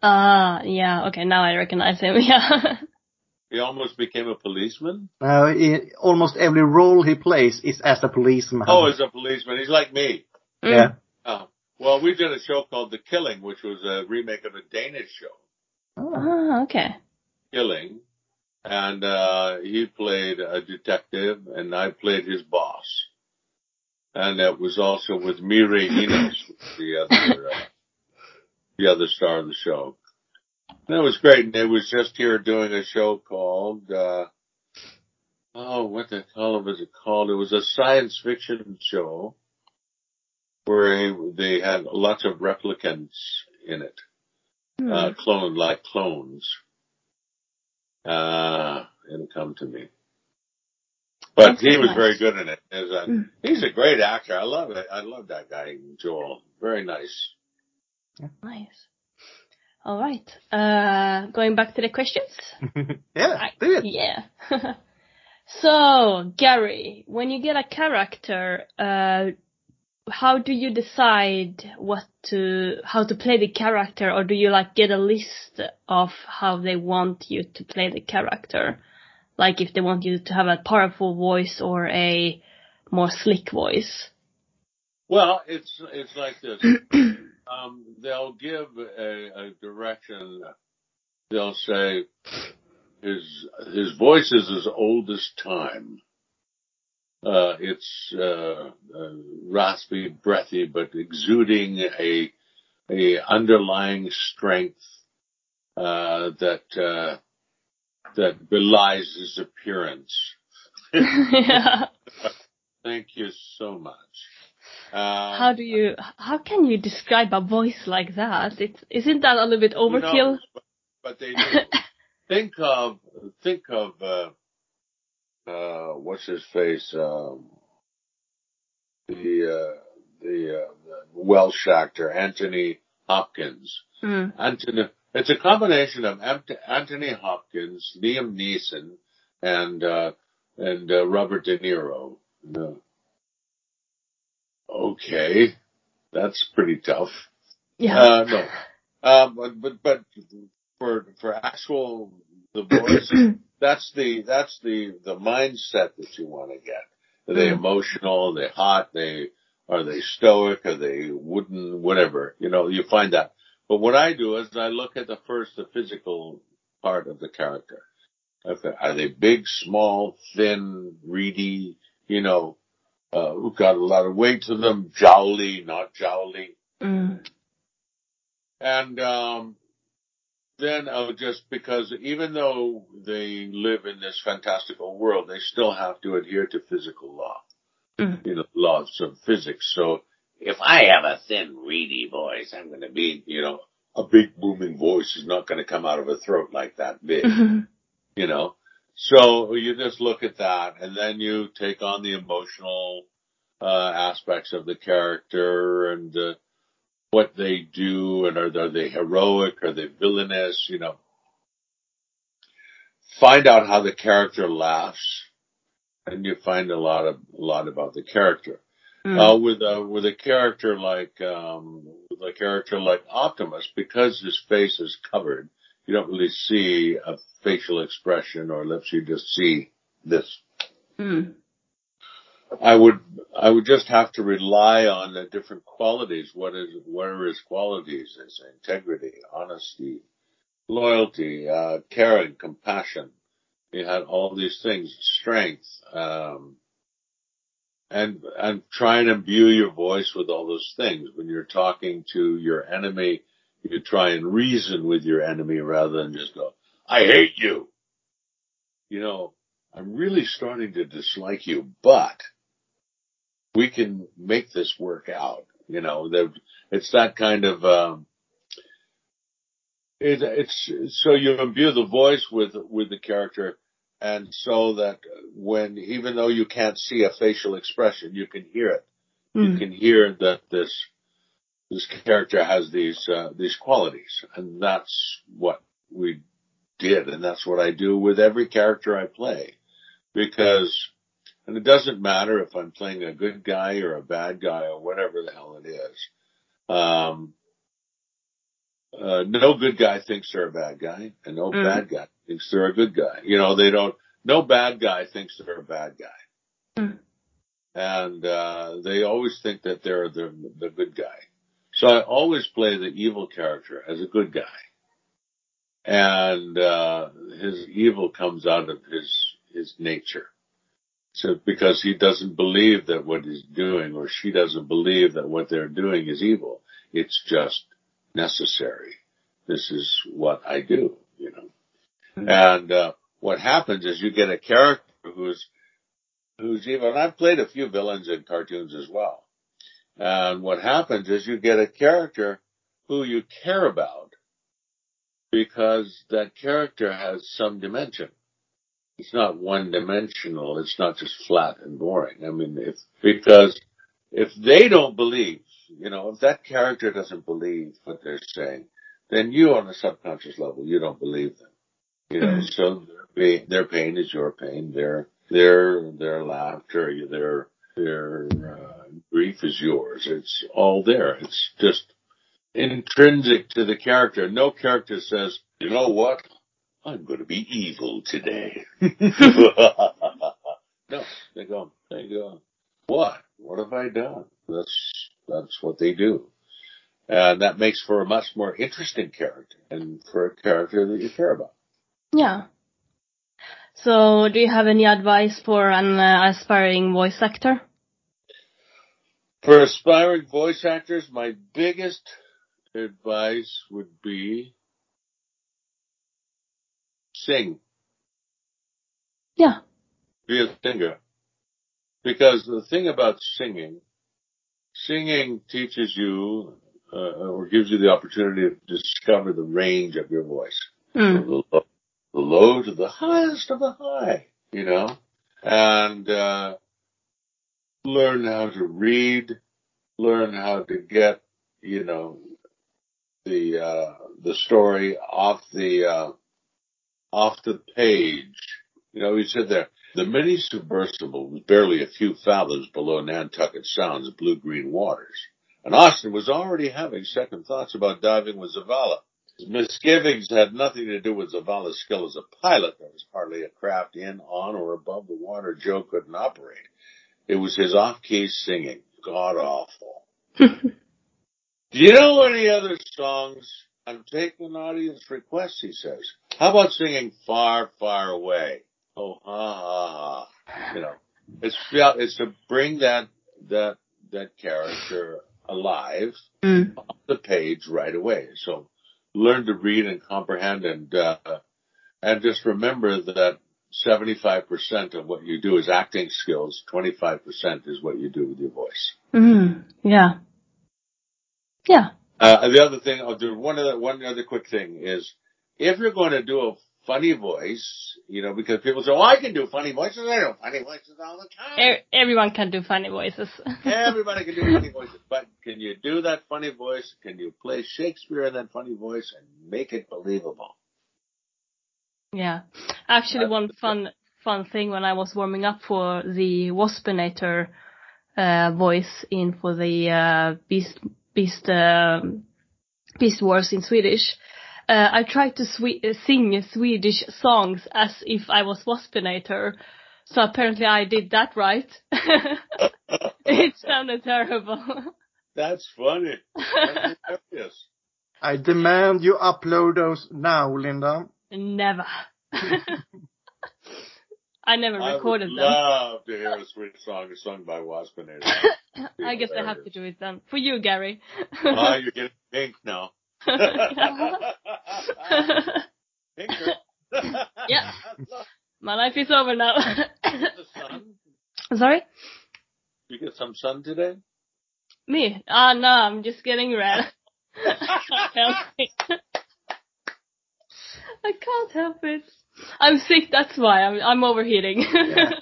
Yeah, okay, now I recognize him, yeah. He almost became a policeman? No, almost every role he plays is as a policeman. Oh, as a policeman, he's like me. Yeah. Well, we did a show called The Killing, which was a remake of a Danish show. Oh, okay. Killing. And he played a detective, and I played his boss. And that was also with Miri Enos, the other star of the show. And it was great. And it was just here doing a show called, what the hell was it called? It was a science fiction show. Where they had lots of replicants in it. cloned like clones. It'll come to me. But he was very good in it. He's a great actor. I love it. I love that guy, Joel. Very nice. Nice. All right. Going back to the questions. Yeah. So, Gary, when you get a character, how do you decide how to play the character, or do you like get a list of how they want you to play the character? Like if they want you to have a powerful voice or a more slick voice? Well, it's like this. They'll give a direction. They'll say his voice is as old as time. It's raspy, breathy, but exuding a underlying strength that belies his appearance. Thank you so much. How can you describe a voice like that? Isn't that a little bit overkill? No, but they do. think of what's his face? The Welsh actor Anthony Hopkins. Mm. It's a combination of Anthony Hopkins, Liam Neeson, and Robert De Niro. Okay, that's pretty tough. Yeah. But for actual the voice, that's the mindset that you want to get. Are they emotional? Are they hot? Are they stoic? Are they wooden? Whatever, you find that. But what I do is I look at the physical part of the character. Are they big, small, thin, reedy? Who got a lot of weight to them, jowly, not jowly. Mm. And then just because even though they live in this fantastical world, they still have to adhere to physical law, laws of physics. So if I have a thin, reedy voice, I'm going to be, a big booming voice is not going to come out of a throat like that big, . So you just look at that, and then you take on the emotional aspects of the character and what they do, and are they heroic, are they villainous, Find out how the character laughs, and you find a lot about the character. Mm. With a character like Optimus, because his face is covered, you don't really see a facial expression or lips. You just see this. Mm. I would just have to rely on the different qualities. What are his qualities? His integrity, honesty, loyalty, caring, compassion. He had all these things, strength, and try and imbue your voice with all those things. When you're talking to your enemy, you try and reason with your enemy rather than just go, I hate you. I'm really starting to dislike you, but we can make this work out. It's that kind of, so you imbue the voice with the character. And so that even though you can't see a facial expression, you can hear it. Mm. You can hear that this character has these qualities, and that's what we did, and that's what I do with every character I play. And it doesn't matter if I'm playing a good guy or a bad guy or whatever the hell it is. No good guy thinks they're a bad guy, and no bad guy thinks they're a good guy. No bad guy thinks they're a bad guy. Mm. And they always think that they're the good guy. So I always play the evil character as a good guy. And his evil comes out of his nature. So because he doesn't believe that what he's doing, or she doesn't believe that what they're doing is evil. It's just necessary. This is what I do, Mm-hmm. And what happens is you get a character who's evil. And I've played a few villains in cartoons as well. And what happens is you get a character who you care about, because that character has some dimension. It's not one-dimensional. It's not just flat and boring. I mean, if they don't believe, you know, if that character doesn't believe what they're saying, then you on a subconscious level, you don't believe them. You know, so their pain is your pain. Their laughter, their grief is yours. It's all there. It's just intrinsic to the character. No character says, you know what? I'm going to be evil today. No, they go, what have I done? That's what they do. And that makes for a much more interesting character and for a character that you care about. Yeah. So do you have any advice for an aspiring voice actor? For aspiring voice actors, my biggest advice would be sing. Yeah. Be a singer. Because the thing about singing teaches you or gives you the opportunity to discover the range of your voice. Mm. The low to the highest of the high, you know, and learn how to read, learn how to get, you know, the story off the page. You know, he said there, the mini submersible was barely a few fathoms below Nantucket Sound's blue-green waters, and Austin was already having second thoughts about diving with Zavala. His misgivings had nothing to do with Zavala's skill as a pilot. There was hardly a craft in, on, or above the water Joe couldn't operate. It was his off-key singing. God-awful. Do you know any other songs? I'm taking audience requests, he says. How about singing Far, Far Away? Oh, ha, ha, ha. You know, it's to bring that character alive on the page right away. So, learn to read and comprehend and just remember that 75% of what you do is acting skills. 25% is what you do with your voice. Mm-hmm. Yeah. Yeah. The other thing, I'll do one other quick thing is if you're going to do a funny voice, you know, because people say, oh, I can do funny voices. I do funny voices all the time. Everyone can do funny voices. Everybody can do funny voices. But can you do that funny voice? Can you play Shakespeare in that funny voice and make it believable? Yeah. Actually, one fun thing when I was warming up for the Waspinator voice in for the Beast Wars in Swedish, I tried to sing Swedish songs as if I was Waspinator, so apparently I did that right. It sounded terrible. That's funny. That's hilarious. I demand you upload those now, Linda. Never. I never recorded them. I would love to hear a Swedish song sung by Waspinator. I guess I have to do it then. For you, Gary. Oh, you're getting pink now. Yeah. My life is over now. Sorry? You get some sun today? Me? Ah, no, I'm just getting red. I can't help it. I'm sick, that's why. I'm overheating.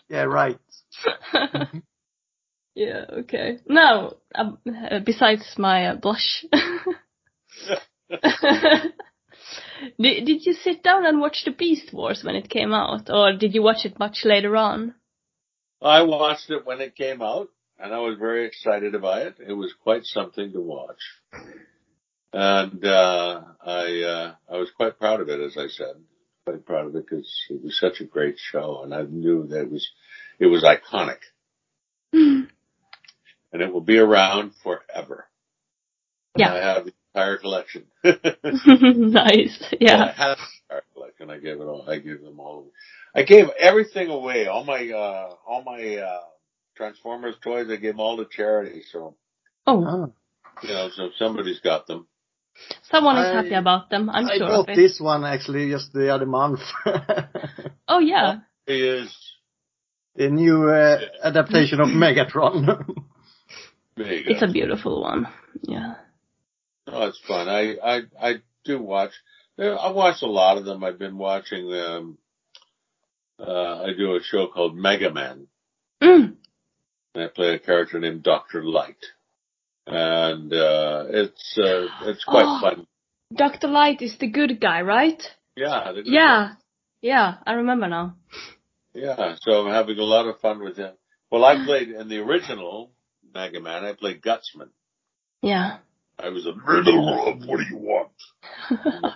Yeah, right. Yeah, okay. No, besides my blush. Did you sit down and watch the Beast Wars when it came out, or did you watch it much later on? I watched it when it came out, and I was very excited about it. It was quite something to watch, and I was quite proud of it, as I said, quite proud of it because it was such a great show, and I knew that it was iconic, and it will be around forever. Yeah. I have the entire collection. Nice. Yeah. Well, I have the entire collection. I gave them all. I gave everything away. All my Transformers toys. I gave them all to charity. So. Oh. You know, so somebody's got them. Someone is happy about them. I'm sure. I bought this one actually just the other month. Oh yeah. It is the new adaptation of Megatron. It's a beautiful one. Yeah. Oh, it's fun. I do watch. I watch a lot of them. I've been watching them. I do a show called Mega Man. Mm. And I play a character named Dr. Light. And it's quite fun. Dr. Light is the good guy, right? Yeah. The good guy. Yeah, I remember now. Yeah, so I'm having a lot of fun with him. Well, I played in the original Mega Man, I played Gutsman. Yeah. I was a riddle of what do you want?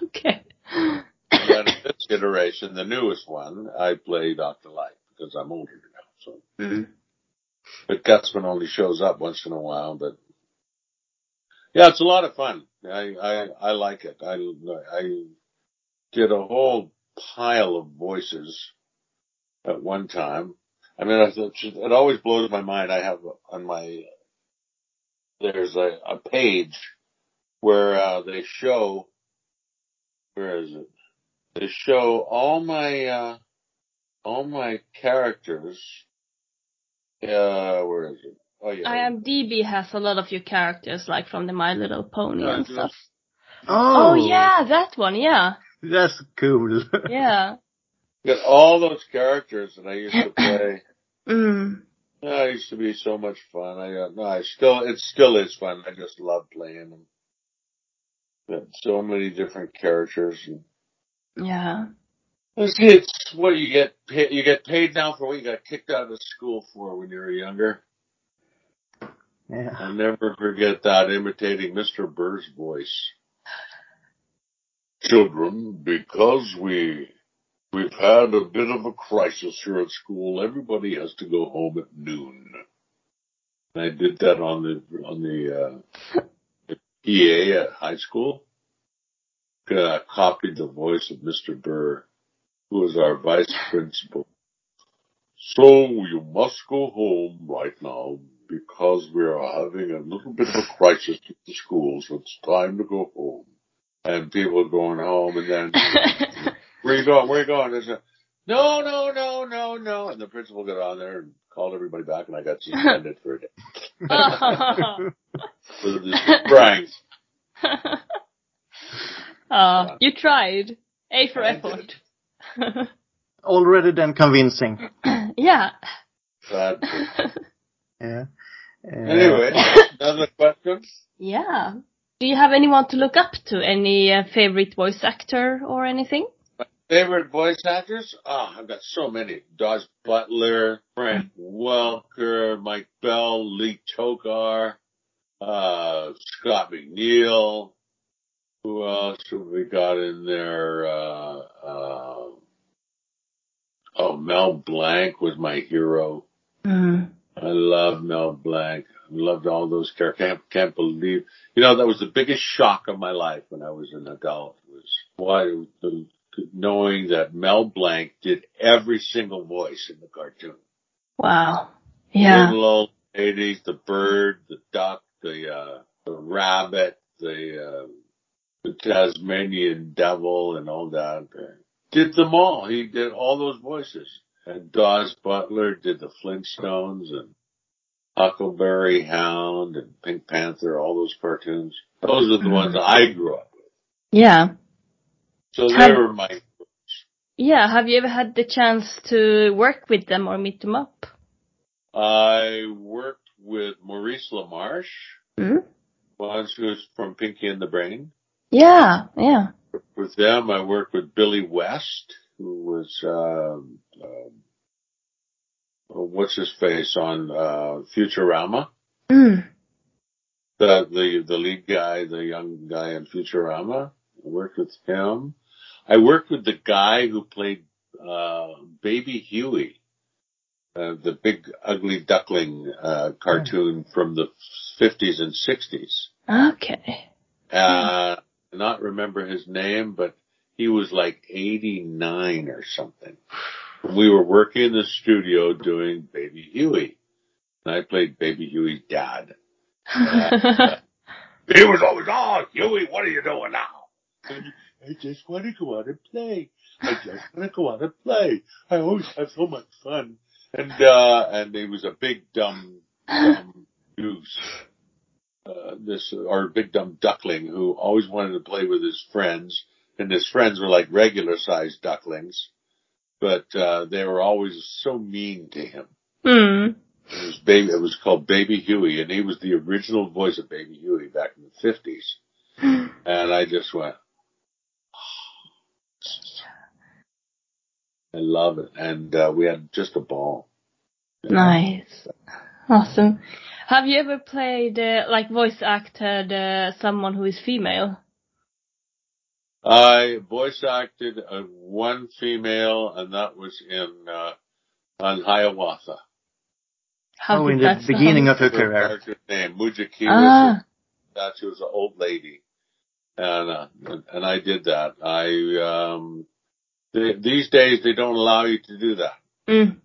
Okay. And then in this iteration, the newest one, I play Dr. Light because I'm older now. So, but Gutsman only shows up once in a while. But yeah, it's a lot of fun. I like it. I did a whole pile of voices at one time. I mean, it always blows my mind. I have on my there's a page where they show. Where is it? They show all my characters. Where is it? Oh yeah. IMDb has a lot of your characters, like from the My Little Pony and stuff. Oh yeah, that one. Yeah. That's cool. Yeah. Got all those characters that I used to play. It used to be so much fun. It still is fun. I just love playing them. Got so many different characters. Yeah. It's what you get paid. You get paid now for what you got kicked out of school for when you were younger. Yeah. I'll never forget that, imitating Mr. Burr's voice. Children, because we've had a bit of a crisis here at school. Everybody has to go home at noon. And I did that on the PA at high school. Copied the voice of Mr. Burr, who was our vice principal. So you must go home right now because we are having a little bit of a crisis at the school, so it's time to go home. And people going home, and then, where are you going? Where are you going? There's no. And the principal got on there and called everybody back, and I got suspended for a day. You tried. A for effort. Already then convincing. Yeah. Yeah. Anyway, another question? Yeah. Do you have anyone to look up to? Any favorite voice actor or anything? My favorite voice actors? I've got so many. Dodge Butler, Frank Welker, Mike Bell, Lee Tokar, Scott McNeil. Who else have we got in there? Mel Blanc was my hero. Mm-hmm. I love Mel Blanc. I loved all those characters. Can't believe. You know, that was the biggest shock of my life when I was an adult. Knowing that Mel Blanc did every single voice in the cartoon. Wow. Yeah. Little old ladies, the bird, the duck, the rabbit, the Tasmanian devil and all that. Did them all. He did all those voices. And Dawes Butler did the Flintstones and Huckleberry Hound and Pink Panther, all those cartoons. Those are the ones I grew up with. Yeah. So they were my favorites. Yeah. Have you ever had the chance to work with them or meet them up? I worked with Maurice LaMarche, once, who's from Pinky and the Brain. Yeah, yeah. With them, I worked with Billy West, who was what's his face on Futurama? Mm. The lead guy, the young guy in Futurama. I worked with him. I worked with the guy who played Baby Huey, the big ugly duckling cartoon from the 50s and 60s. Okay. Not remember his name, but he was like 89 or something. We were working in the studio doing Baby Huey. And I played Baby Huey's dad. He was always, Huey, what are you doing now? I just want to go out and play. I always have so much fun. And he was a big dumb goose. Big dumb duckling who always wanted to play with his friends and his friends were like regular-sized ducklings, but they were always so mean to him. Mm. It was called Baby Huey, and he was the original voice of Baby Huey back in the 50s. And I just went, oh, I love it. And we had just a ball. Nice. Awesome. Have you ever played, voice-acted someone who is female? I voice-acted one female, and that was in on Hiawatha. How in the beginning of her career. Name Mujiki. That she was an old lady, and I did that. These days they don't allow you to do that. Mm.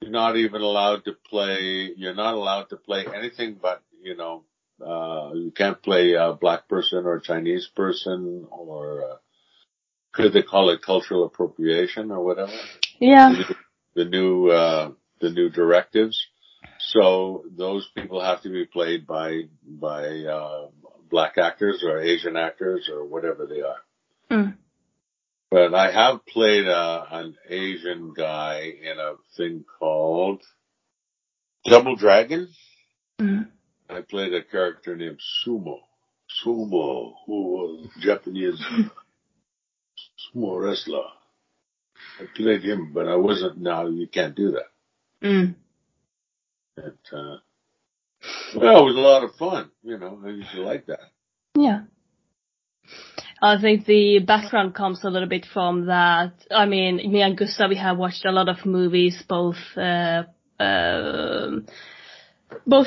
You're not allowed to play anything but, you can't play a black person or a Chinese person or could they call it cultural appropriation or whatever? Yeah. The new directives. So those people have to be played by black actors or Asian actors or whatever they are. Mm. But I have played an Asian guy in a thing called Double Dragon. Mm. I played a character named Sumo, who was a Japanese sumo wrestler. I played him, but I wasn't. Now you can't do that. Mm. But, it was a lot of fun. I used to like that. Yeah. I think the background comes a little bit from that. I mean, me and Gustav, we have watched a lot of movies, both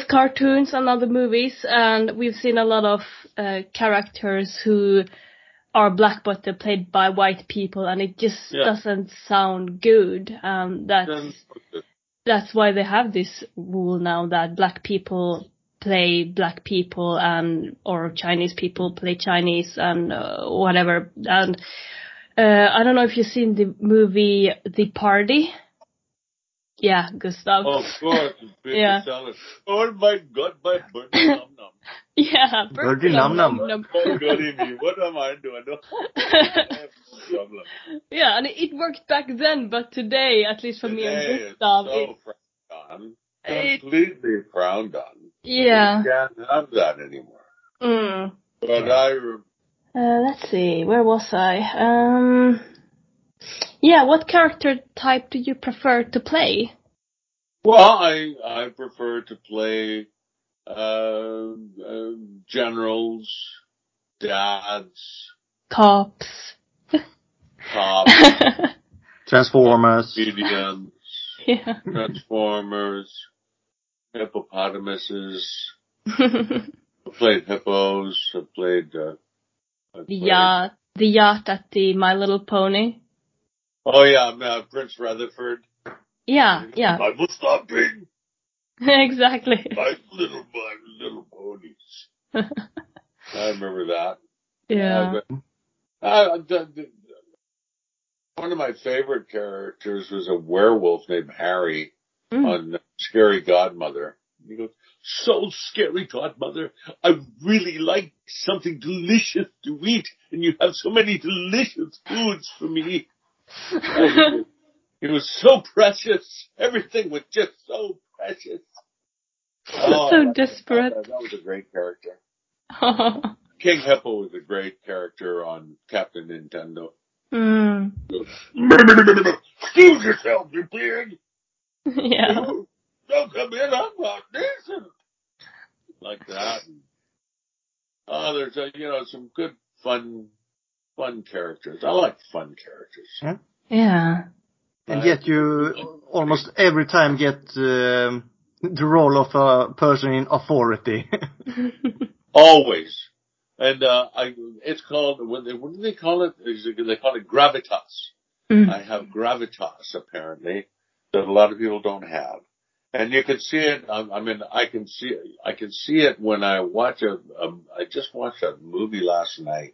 cartoons and other movies, and we've seen a lot of characters who are black, but they're played by white people, and it just doesn't sound good. That's why they have this rule now that black people play black people or Chinese people play Chinese and whatever. And I don't know if you've seen the movie The Party. Yeah, Gustav. Oh, of course. Yeah. Oh, my God, my birdie num num. Yeah. Birdie num num. Oh, goody me. What am I doing? Yeah, and it worked back then, but today, at least for me and Gustav, it's so frowned on. Completely frowned on. Yeah. You can't have that anymore. Mm. But let's see. Where was I? Yeah, what character type do you prefer to play? Well, I prefer to play generals, dads, cops, Transformers, comedians, Transformers, hippopotamuses. I played hippos. I played the yacht at the My Little Pony. Oh, yeah, Prince Rutherford. Yeah. I will stop being. Exactly. My little ponies. I remember that. Yeah. One of my favorite characters was a werewolf named Harry on Scary Godmother. He goes, so Scary Godmother, I really like something delicious to eat, and you have so many delicious foods for me. It was so precious. Everything was just so precious. So desperate. That was a great character. King Hippo was a great character on Captain Nintendo. Mm. Excuse yourself, you pig. Yeah. Don't come in. I'm not decent. Like that. There's some good fun characters. I like fun characters. Huh? Yeah. And yet you almost every time get the role of a person in authority. Always. And it's called, what do they call it? They call it gravitas. Mm. I have gravitas, apparently, that a lot of people don't have. And you can see it, I can see it when I watch I just watched a movie last night.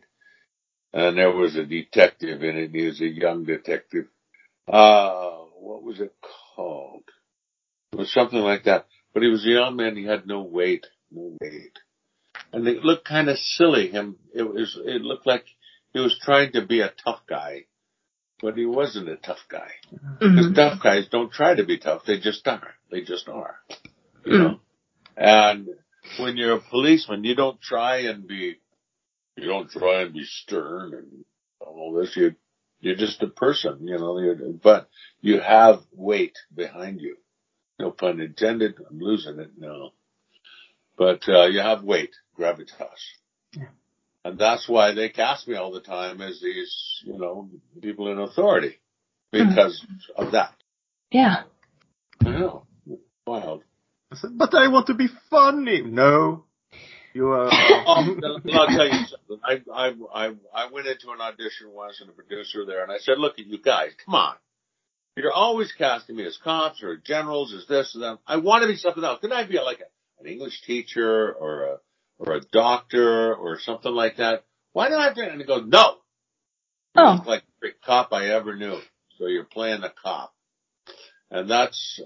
And there was a detective in it. He was a young detective. What was it called? It was something like that. But he was a young man. He had no weight. And it looked kind of silly. It looked like he was trying to be a tough guy, but he wasn't a tough guy. Because tough guys don't try to be tough. They just are. They just are. You know? And when you're a policeman, you don't try and be, you don't try and be stern and all this. You're just a person, you know, but you have weight behind you. No pun intended. I'm losing it now. But you have weight, gravitas. Yeah. And that's why they cast me all the time as these, you know, people in authority. Because of that. Yeah. I know. Wild. I said, but I want to be funny. No. You are. I'll tell you something. I went into an audition once and a producer there and I said, look at you guys, come on. You're always casting me as cops or generals, as this and that. I want to be something else. Could I be like an English teacher or a doctor or something like that? Why do I have to? And they go, no. Oh. It's like every cop I ever knew. So you're playing a cop. And that's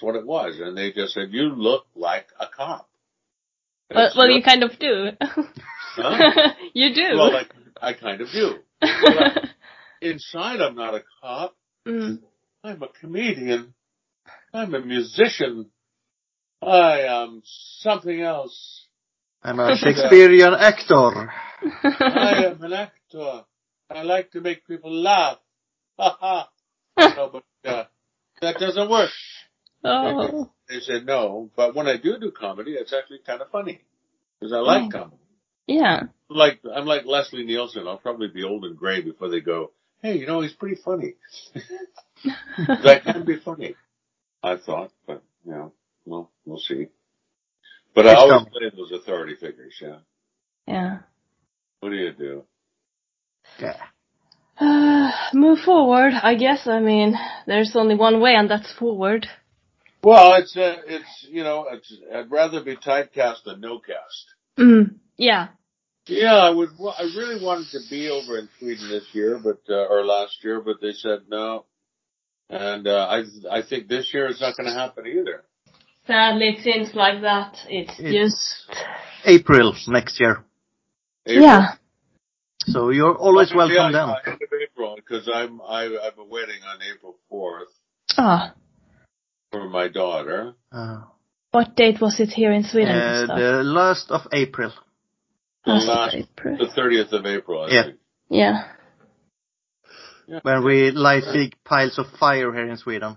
what it was. And they just said, you look like a cop. Well, you kind of do. Huh? You do. Well, I kind of do. But inside, I'm not a cop. Mm. I'm a comedian. I'm a musician. I am something else. I'm a Shakespearean actor. I am an actor. I like to make people laugh. Ha ha. No, but that doesn't work. Oh. They said no, but when I do comedy, it's actually kind of funny because I like comedy. Yeah. I'm like Leslie Nielsen. I'll probably be old and gray before they go, hey, you know, he's pretty funny. That can be funny, I thought, but you know, well, we'll see. But I always play those authority figures, yeah. Yeah. What do you do? Yeah. Move forward, I guess. I mean, there's only one way, and that's forward. Well, I'd rather be typecast than no cast. Yeah. Yeah, I really wanted to be over in Sweden this year, or last year, but they said no. And, I think this year it's not going to happen either. Sadly, it seems like that. It's just April next year. April. Yeah. So you're always welcome down. End of April, because I have a wedding on April 4th. Ah. For my daughter. Oh. What date was it here in Sweden? The last of April. The 30th of April, I think. Yeah. Yeah. When we light big piles of fire here in Sweden.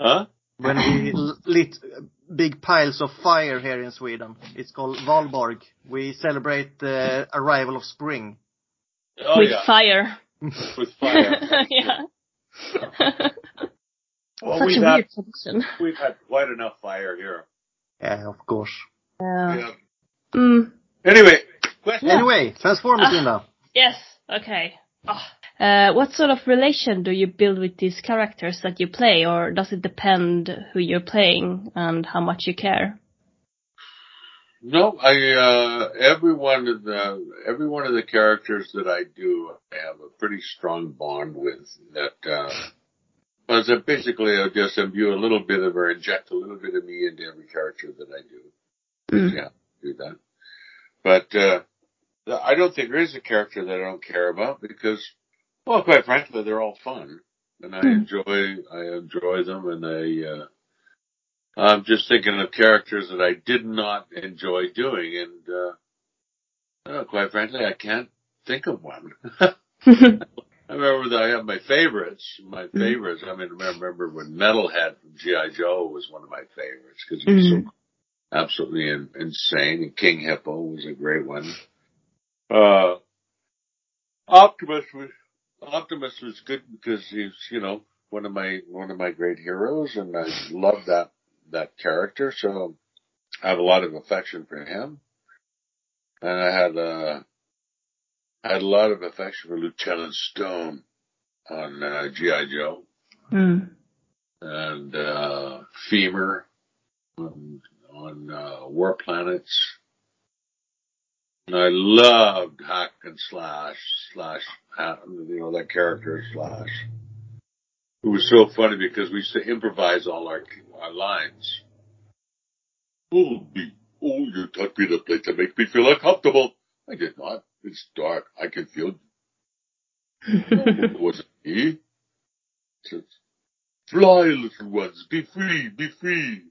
Huh? When we lit big piles of fire here in Sweden. It's called Valborg. We celebrate the arrival of spring. Oh, fire. With fire. Yeah. Well, we've had quite enough fire here. Yeah, of course. Yeah. Anyway, question. Anyway, Transformers now. Yes, okay. What sort of relation do you build with these characters that you play, or does it depend who you're playing and how much you care? No, every one of the characters that I do, I have a pretty strong bond with that. Because I basically just imbue a little bit of, or inject a little bit of me into every character that I do. Yeah, do that. But I don't think there is a character that I don't care about because, well, quite frankly, they're all fun, and I enjoy them, and I'm just thinking of characters that I did not enjoy doing, and quite frankly, I can't think of one. I remember that I have my favorites. I mean, I remember when Metalhead from G.I. Joe was one of my favorites because he was so absolutely insane. And King Hippo was a great one. Optimus was good because he's, you know, one of my great heroes, and I love that character. So I have a lot of affection for him, and I had a lot of affection for Lieutenant Stone on G.I. Joe and Femur on War Planets. And I loved Hack and Slash, you know, that character Slash. It was so funny because we used to improvise all our lines. You taught me the place to make me feel uncomfortable. I did not. It's dark. I can feel It wasn't me. Says, fly, little ones, be free, be free.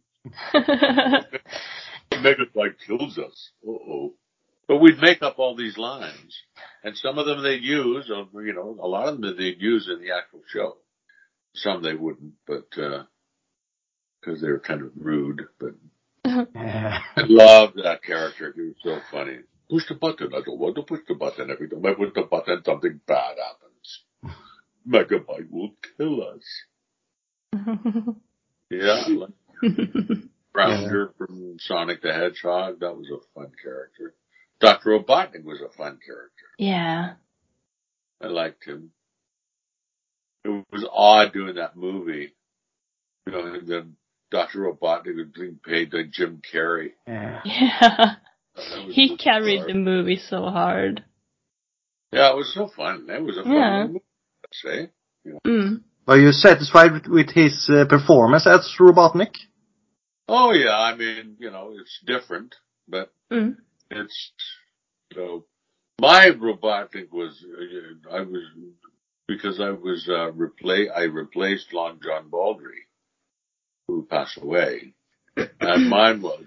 Megafly kills us. Uh-oh. But we'd make up all these lines. And some of them they'd use, you know, a lot of them they'd use in the actual show. Some they wouldn't, but, because they were kind of rude, but I loved that character. He was so funny. Push the button. I don't want to push the button. Every time I push the button, something bad happens. Megabyte will kill us. Yeah. Rounder from Sonic the Hedgehog. That was a fun character. Dr. Robotnik was a fun character. Yeah. I liked him. It was odd doing that movie. You know, and then Dr. Robotnik was being paid like Jim Carrey. Yeah. He carried the movie so hard. Yeah, it was so fun. It was a fun movie, I'd say. Yeah. Mm. Were you satisfied with his performance as Robotnik? Oh, yeah. I mean, you know, it's different, but it's, you know, my Robotnik was, I replaced Long John Baldry, who passed away, and mine was,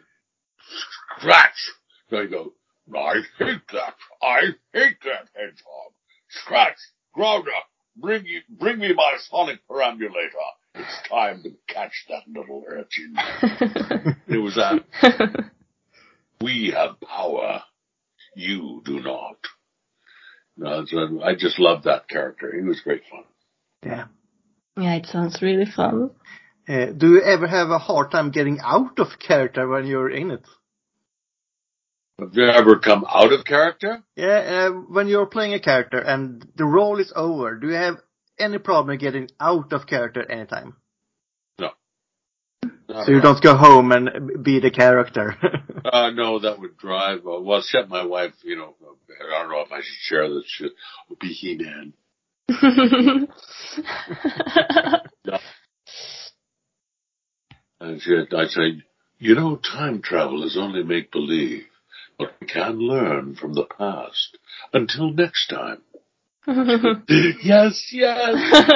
Scratch! So I go, I hate that hedgehog. Scratch! Grounder! Bring me my sonic perambulator. It's time to catch that little urchin. It was that, we have power, you do not. No, so I just loved that character. He was great fun. Yeah. Yeah, it sounds really fun. Do you ever have a hard time getting out of character when you're in it? Have you ever come out of character? Yeah, when you're playing a character and the role is over, do you have any problem getting out of character at any time? No. So you don't go home and be the character? No, that would drive... well, except my wife, you know, I don't know if I should share this shit. Would be He-Man. No. And I'd say, you know, time travel is only make-believe. But we can learn from the past. Until next time. Yes, yes.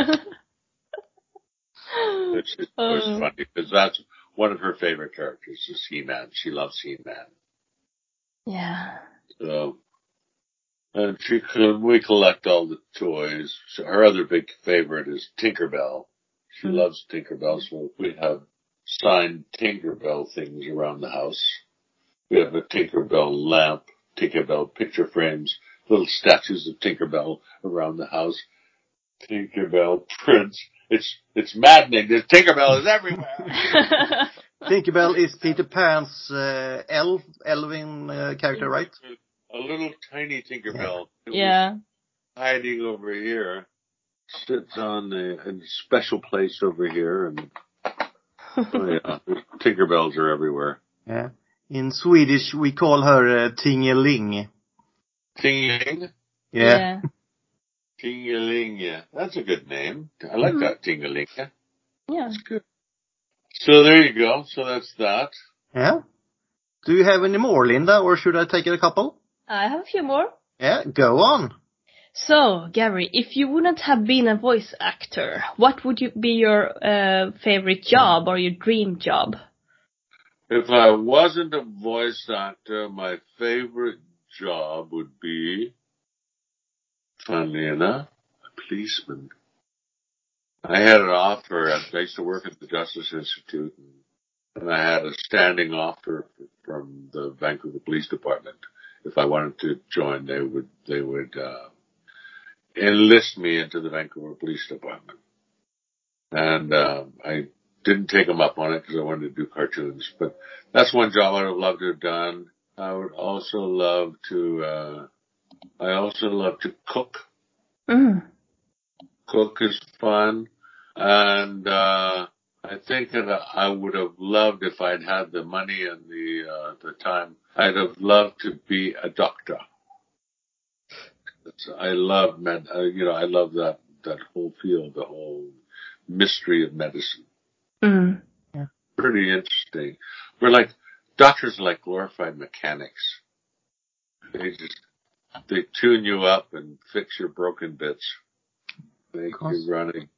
Which is funny because that's one of her favorite characters is He-Man. She loves He-Man. Yeah. So, and we collect all the toys. So her other big favorite is Tinkerbell. She loves Tinkerbell, so we have signed Tinkerbell things around the house. We have a Tinkerbell lamp, Tinkerbell picture frames, little statues of Tinkerbell around the house, Tinkerbell prints. It's maddening. There's Tinkerbell is everywhere. Tinkerbell is Peter Pan's Elvin character, right? A little tiny Tinkerbell. Yeah. Hiding over here. Sits on a special place over here. And Tinkerbells are everywhere. Yeah. In Swedish, we call her Tingeling. Tingeling? Yeah. Tingeling, yeah. That's a good name. I like that, Tingeling. Yeah. That's good. So there you go. So that's that. Yeah. Do you have any more, Linda, or should I take a couple? I have a few more. Yeah, go on. So, Gary, if you wouldn't have been a voice actor, what would be your favorite job or your dream job? If I wasn't a voice actor, my favorite job would be, funnily enough, a policeman. I had an offer. I used to work at the Justice Institute, and I had a standing offer from the Vancouver Police Department. If I wanted to join, they would enlist me into the Vancouver Police Department, and I didn't take them up on it because I wanted to do cartoons. But that's one job I would have loved to have done. I would also love to, cook. Mm. Cook is fun. And I think that I would have loved, if I'd had the money and the time, I'd have loved to be a doctor. I love, I love that whole field, the whole mystery of medicine. Mm. Yeah. Pretty interesting. We're like, doctors are like glorified mechanics. They tune you up and fix your broken bits. They keep running.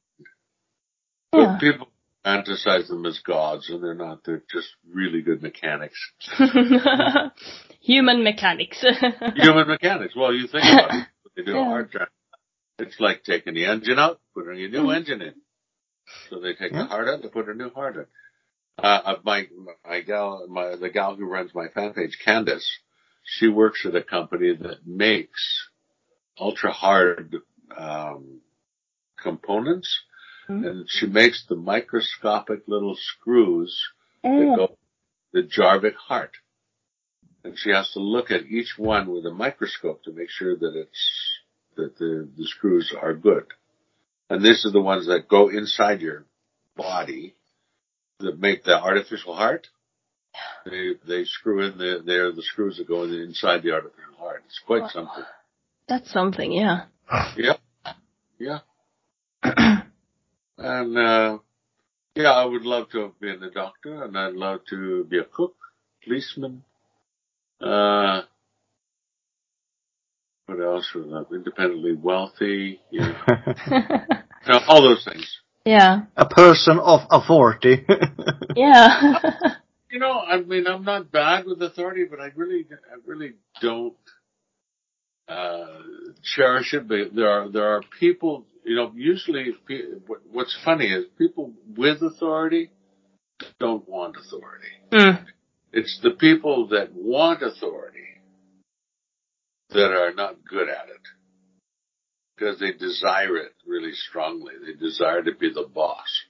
Yeah. But people fantasize them as gods, and they're not. They're just really good mechanics. Human mechanics. Human mechanics. Well, you think about it. They do a hard drive. It's like taking the engine out, putting a new engine in. So they take the heart out, they put a new heart in. The gal who runs my fan page, Candace, she works at a company that makes ultra hard components, and she makes the microscopic little screws that go the Jarvik heart. And she has to look at each one with a microscope to make sure that the screws are good. And these are the ones that go inside your body that make the artificial heart. They screw in they're the screws that go inside the artificial heart. It's quite something. That's something, yeah. Yeah. Yeah. And, I would love to have been a doctor, and I'd love to be a cook, policeman, what else was that? Independently wealthy. Yeah. No, all those things. Yeah. A person of authority. Yeah. I'm not bad with authority, but I really don't cherish it. But there are people. Usually, what's funny is people with authority don't want authority. Mm. It's the people that want authority that are not good at it, because they desire it really strongly. They desire to be the boss.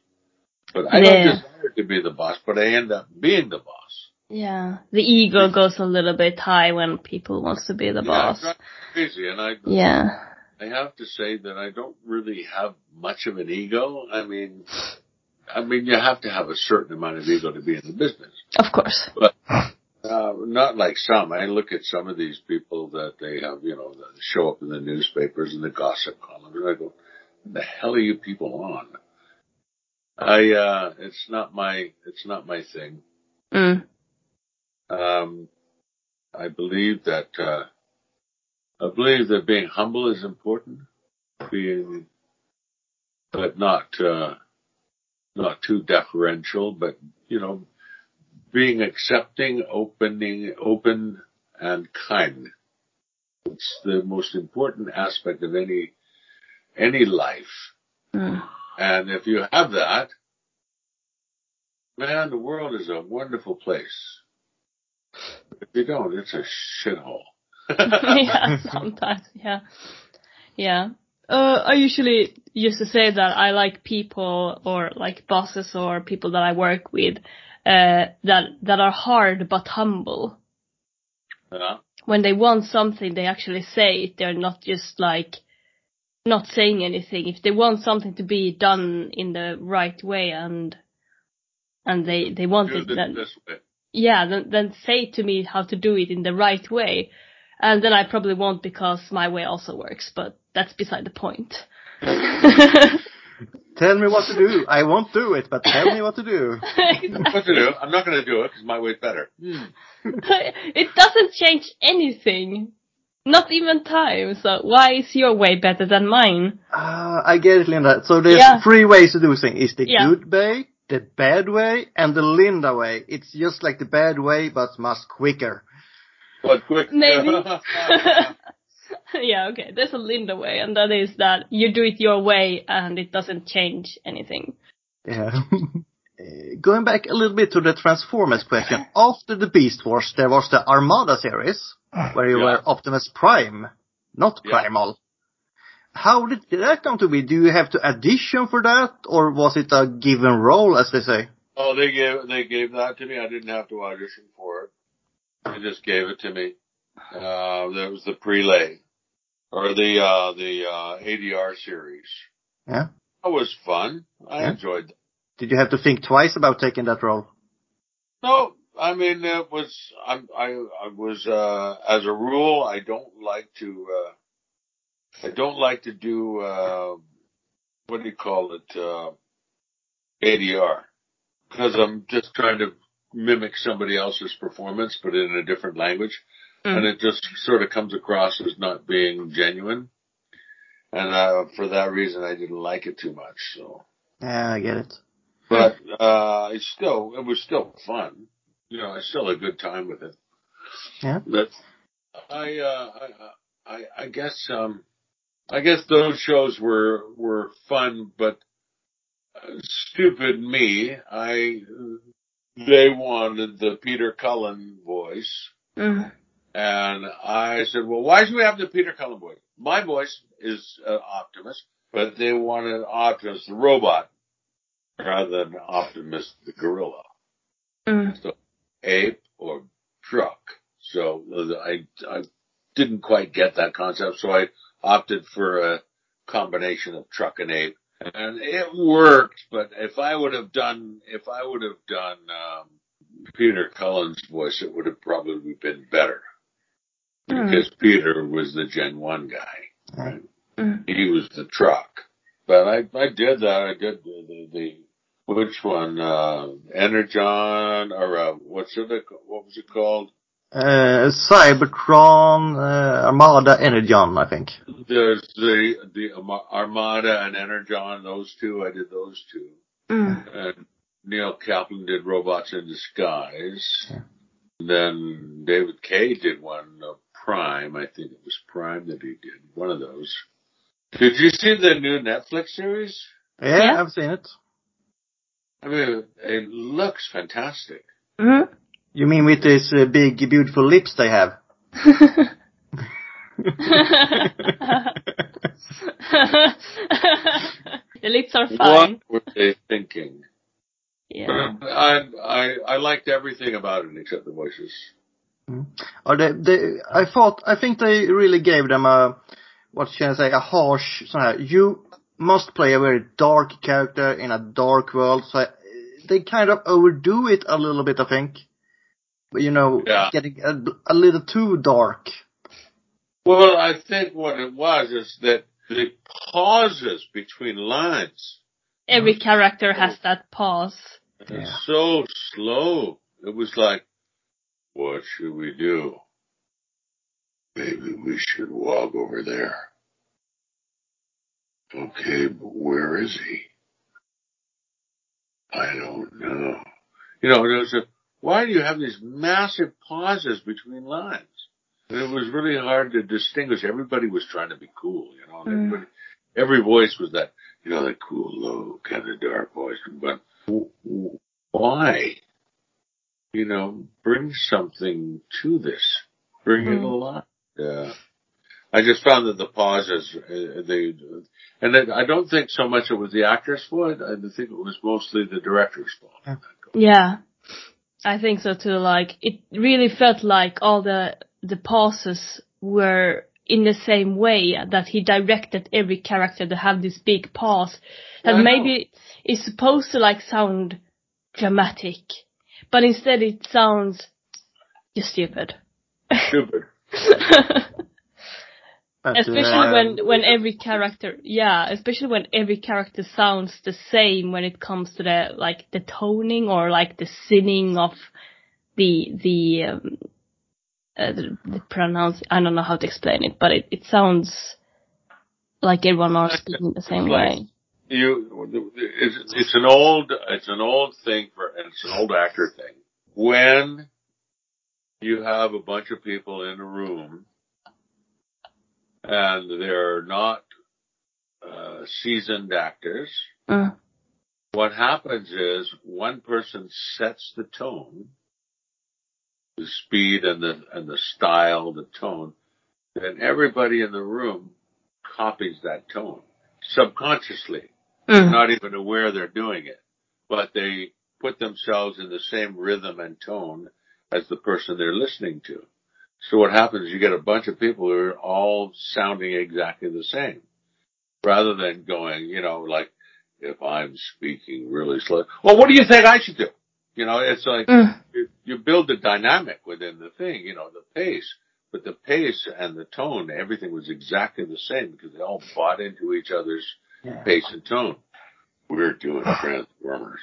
But I don't desire to be the boss, but I end up being the boss. Yeah, the ego goes a little bit high when people want to be the boss. It's crazy, and I have to say that I don't really have much of an ego. I mean, you have to have a certain amount of ego to be in the business. Of course. But, not like some. I look at some of these people that they have, that show up in the newspapers and the gossip columns, and I go, what the hell are you people on? It's not my thing. Mm. I believe that being humble is important, but not too deferential, but, being accepting, open, and kind. It's the most important aspect of any life. Mm. And if you have that, man, the world is a wonderful place. If you don't, it's a shithole. Yeah, sometimes, yeah. Yeah. I usually used to say that I like people, or like bosses or people that I work with, that are hard but humble. Yeah. When they want something, they actually say it. They're not just like not saying anything. If they want something to be done in the right way, and they want it, then say to me how to do it in the right way, and then I probably won't, because my way also works. But that's beside the point. Tell me what to do. I won't do it, but tell me what to do. Exactly. What to do? I'm not going to do it because my way's better. It doesn't change anything. Not even time. So why is your way better than mine? I get it, Linda. So there's three ways to do things. It's the good way, the bad way, and the Linda way. It's just like the bad way, but much quicker. But quicker. Maybe. Yeah, okay. There's a Linda way, and that is that you do it your way, and it doesn't change anything. Yeah. Going back a little bit to the Transformers question. After the Beast Wars, there was the Armada series, where you were Optimus Prime, not Primal. How did that come to be? Do you have to audition for that, or was it a given role, as they say? Oh, they gave that to me. I didn't have to audition for it. They just gave it to me. There was the prelay, or the ADR series. Yeah. That was fun. I enjoyed that. Did you have to think twice about taking that role? No, I mean, it was, I was, as a rule, I don't like to do, what do you call it, ADR. Cause I'm just trying to mimic somebody else's performance, but in a different language. And it just sort of comes across as not being genuine. And for that reason, I didn't like it too much. So yeah, I get it. But it was still fun. You know, I still had a good time with it. Yeah. But I guess those shows were fun, but stupid me, they wanted the Peter Cullen voice. Mm-hmm. And I said, well, why should we have the Peter Cullen voice? My voice is Optimus, but they wanted Optimus the robot rather than Optimus the gorilla. Mm. So ape or truck. So I didn't quite get that concept, so I opted for a combination of truck and ape. And it worked, but if I would have done Peter Cullen's voice, it would have probably been better. Because Peter was the Gen 1 guy. Right? Mm. He was the truck. But I did that. I did the which one? Energon, or what was it called? Cybertron, Armada, Energon, I think. There's the Armada and Energon, those two. I did those two. Mm. And Neil Kaplan did Robots in Disguise. Yeah. Then David Kaye did one of Prime, I think it was Prime that he did one of those. Did you see the new Netflix series? Yeah, I've seen it. I mean, it looks fantastic. Mm-hmm. You mean with these big, beautiful lips they have? The lips are fine. What were they thinking? Yeah. I liked everything about it except the voices. Mm. Or I think they really gave them a harsh, you must play a very dark character in a dark world, so they kind of overdo it a little bit, I think. But, getting a little too dark. Well, I think what it was is that the pauses between lines. Every character has that pause. Yeah. It's so slow. It was like, what should we do? Maybe we should walk over there. Okay, but where is he? I don't know. There's why do you have these massive pauses between lines? And it was really hard to distinguish. Everybody was trying to be cool, Every voice was that, that cool, low, kind of dark voice. But why? Bring something to this. Bring it alive. Yeah. I just found that the pauses, I don't think so much it was the actor's fault. I think it was mostly the director's fault. Yeah, I think so too. Like, it really felt like all the pauses were in the same way that he directed every character to have this big pause that maybe is supposed to sound dramatic, but instead it sounds just stupid. Stupid. Especially when every character sounds the same when it comes to the toning or the singing of the pronounce. I don't know how to explain it, but it sounds like everyone else speaking the same way. It's an old thing and it's an old actor thing. When you have a bunch of people in a room and they're not seasoned actors, what happens is one person sets the tone. The speed and the style, the tone, then everybody in the room copies that tone subconsciously. They're not even aware they're doing it, but they put themselves in the same rhythm and tone as the person they're listening to. So what happens is you get a bunch of people who are all sounding exactly the same, rather than going, if I'm speaking really slow, well, what do you think I should do? It's like you build the dynamic within the thing, the pace. But the pace and the tone, everything was exactly the same because they all bought into each other's pace and tone. We're doing Transformers.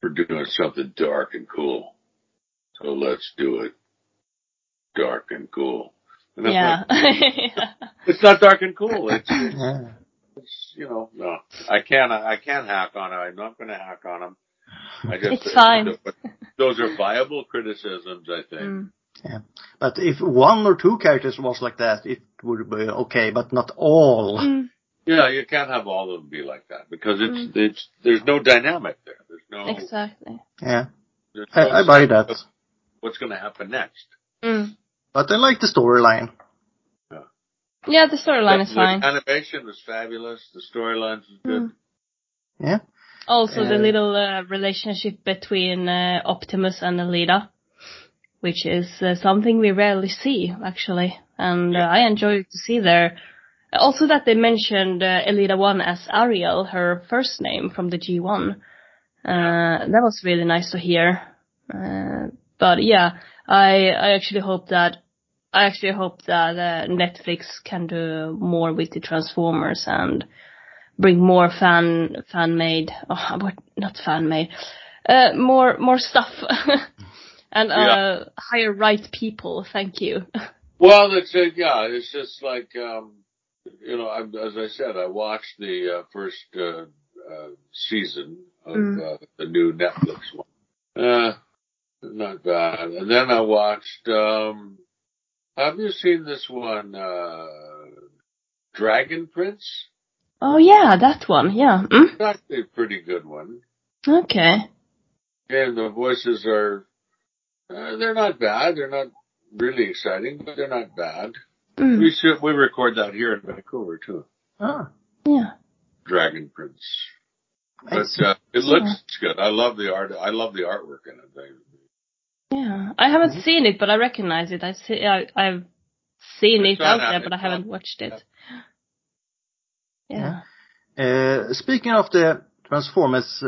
We're doing something dark and cool. So let's do it dark and cool. Yeah. It's not dark and cool. It's you know, no. I can't hack on it. I'm not going to hack on them. It's fine. Those are viable criticisms, I think. Mm. Yeah. But if one or two characters was like that, it would be okay, but not all. Mm. Yeah, you can't have all of them be like that because it's there's no dynamic there. There's no exactly. Yeah, no I buy that. What's going to happen next? Mm. But I like the storyline. Yeah, the storyline is fine. The animation was fabulous. The storyline was good. Mm. Yeah. Also, the little relationship between Optimus and Alita, which is something we rarely see actually, and I enjoyed to see there. Also that they mentioned Alita 1 as Ariel, her first name from the G1. That was really nice to hear. But yeah, I actually hope that Netflix can do more with the Transformers and bring more more stuff and hire right people. Thank you. Well, it's just like. You know, as I said, I watched the first season of the new Netflix one. Not bad. And then I watched, have you seen this one, Dragon Prince? Oh, yeah, that one, yeah. Mm? It's actually a pretty good one. Okay. And the voices are, they're not bad. They're not really exciting, but they're not bad. Mm. We record that here in Vancouver too. Oh, yeah. Dragon Prince, but it looks good. I love the art. I love the artwork in it. Yeah, I haven't seen it, but I recognize it. I've seen it out there, but I haven't watched it. Yeah. Speaking of the Transformers,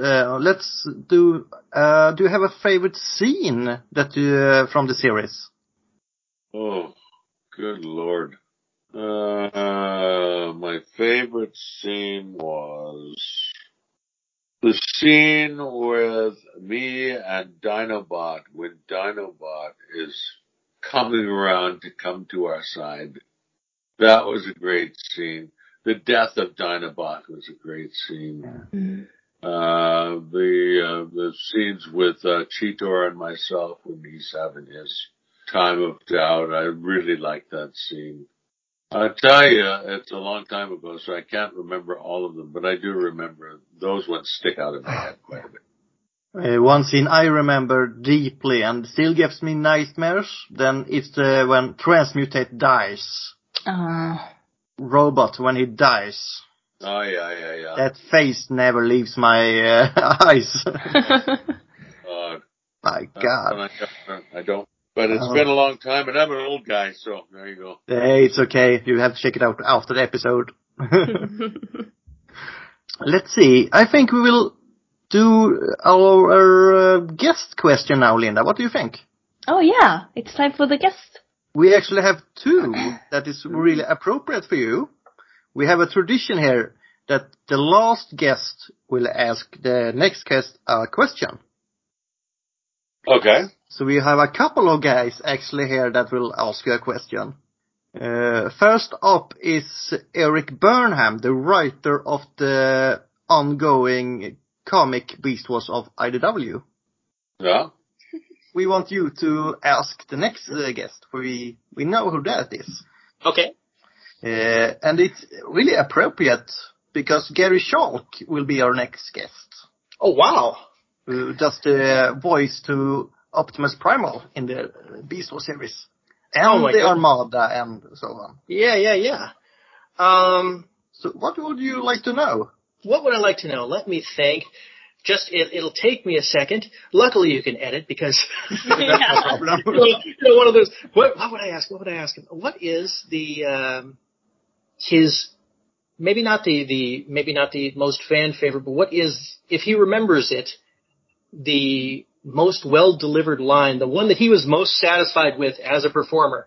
let's do. Do you have a favorite scene that from the series? Oh. Good Lord. My favorite scene was the scene with me and Dinobot when Dinobot is coming around to come to our side. That was a great scene. The death of Dinobot was a great scene. The scenes with Cheetor and myself when he's having his time of doubt. I really like that scene. I tell you, it's a long time ago, so I can't remember all of them, but I do remember those ones stick out of my head quite a bit. One scene I remember deeply and still gives me nightmares, then it's when Transmutate dies. Robot, when he dies. Oh, yeah. That face never leaves my eyes. My God. I don't. But it's been a long time, and I'm an old guy, so there you go. Hey, it's okay. You have to check it out after the episode. Let's see. I think we will do our guest question now, Linda. What do you think? Oh, yeah. It's time for the guest. We actually have two that is really appropriate for you. We have a tradition here that the last guest will ask the next guest a question. Okay. So we have a couple of guys actually here that will ask you a question. First up is Eric Burnham, the writer of the ongoing comic Beast Wars of IDW. Yeah. We want you to ask the next guest. We know who that is. Okay. And it's really appropriate because Gary Chalk will be our next guest. Oh, wow. Does the voice to Optimus Primal in the Beast Wars series. And the Armada and so on. Yeah. So what would you like to know? What would I like to know? Let me think. Just, it'll take me a second. Luckily you can edit because one of those, what would I ask him? What is the, his, maybe not the most fan favorite, but what is, if he remembers it, the most well-delivered line, the one that he was most satisfied with as a performer,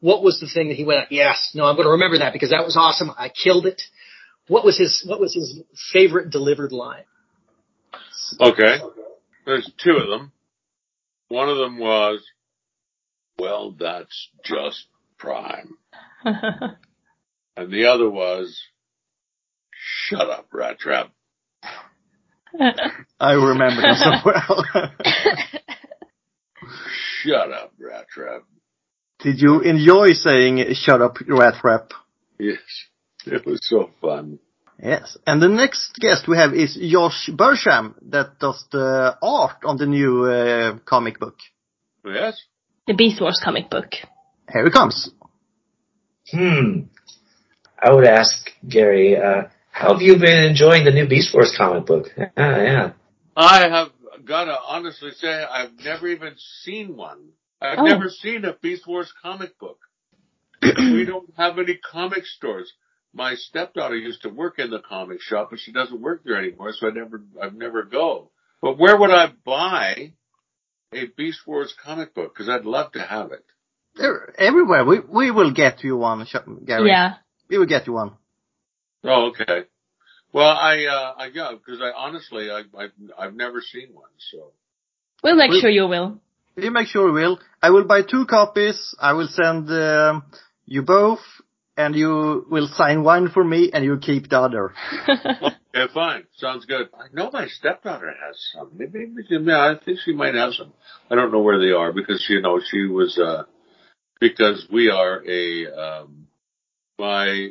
what was the thing that he went, yes, no, I'm going to remember that because that was awesome. I killed it. What was his favorite delivered line? Okay. There's two of them. One of them was, well, that's just Prime. And the other was, shut up, rat trap. I remember that so well. Shut up, rat trap. Did you enjoy saying, shut up, rat trap? Yes, it was so fun. Yes, and the next guest we have is Josh Bersham, that does the art on the new comic book. Yes? The Beast Wars comic book. Here it comes. I would ask Gary, how have you been enjoying the new Beast Wars comic book? Yeah. I have got to honestly say I've never even seen one. I've never seen a Beast Wars comic book. We don't have any comic stores. My stepdaughter used to work in the comic shop, but she doesn't work there anymore, so I've never go. But where would I buy a Beast Wars comic book? Because I'd love to have it. They're everywhere. We will get you one, Gary. Yeah. We will get you one. Oh, okay. Well, I've never seen one, so. We'll make sure you will. We'll make sure we will. I will buy 2 copies. I will send you both, and you will sign one for me, and you keep the other. Okay, fine. Sounds good. I know my stepdaughter has some. Maybe I think she might have some. I don't know where they are, because, you know, she was, because we are a, my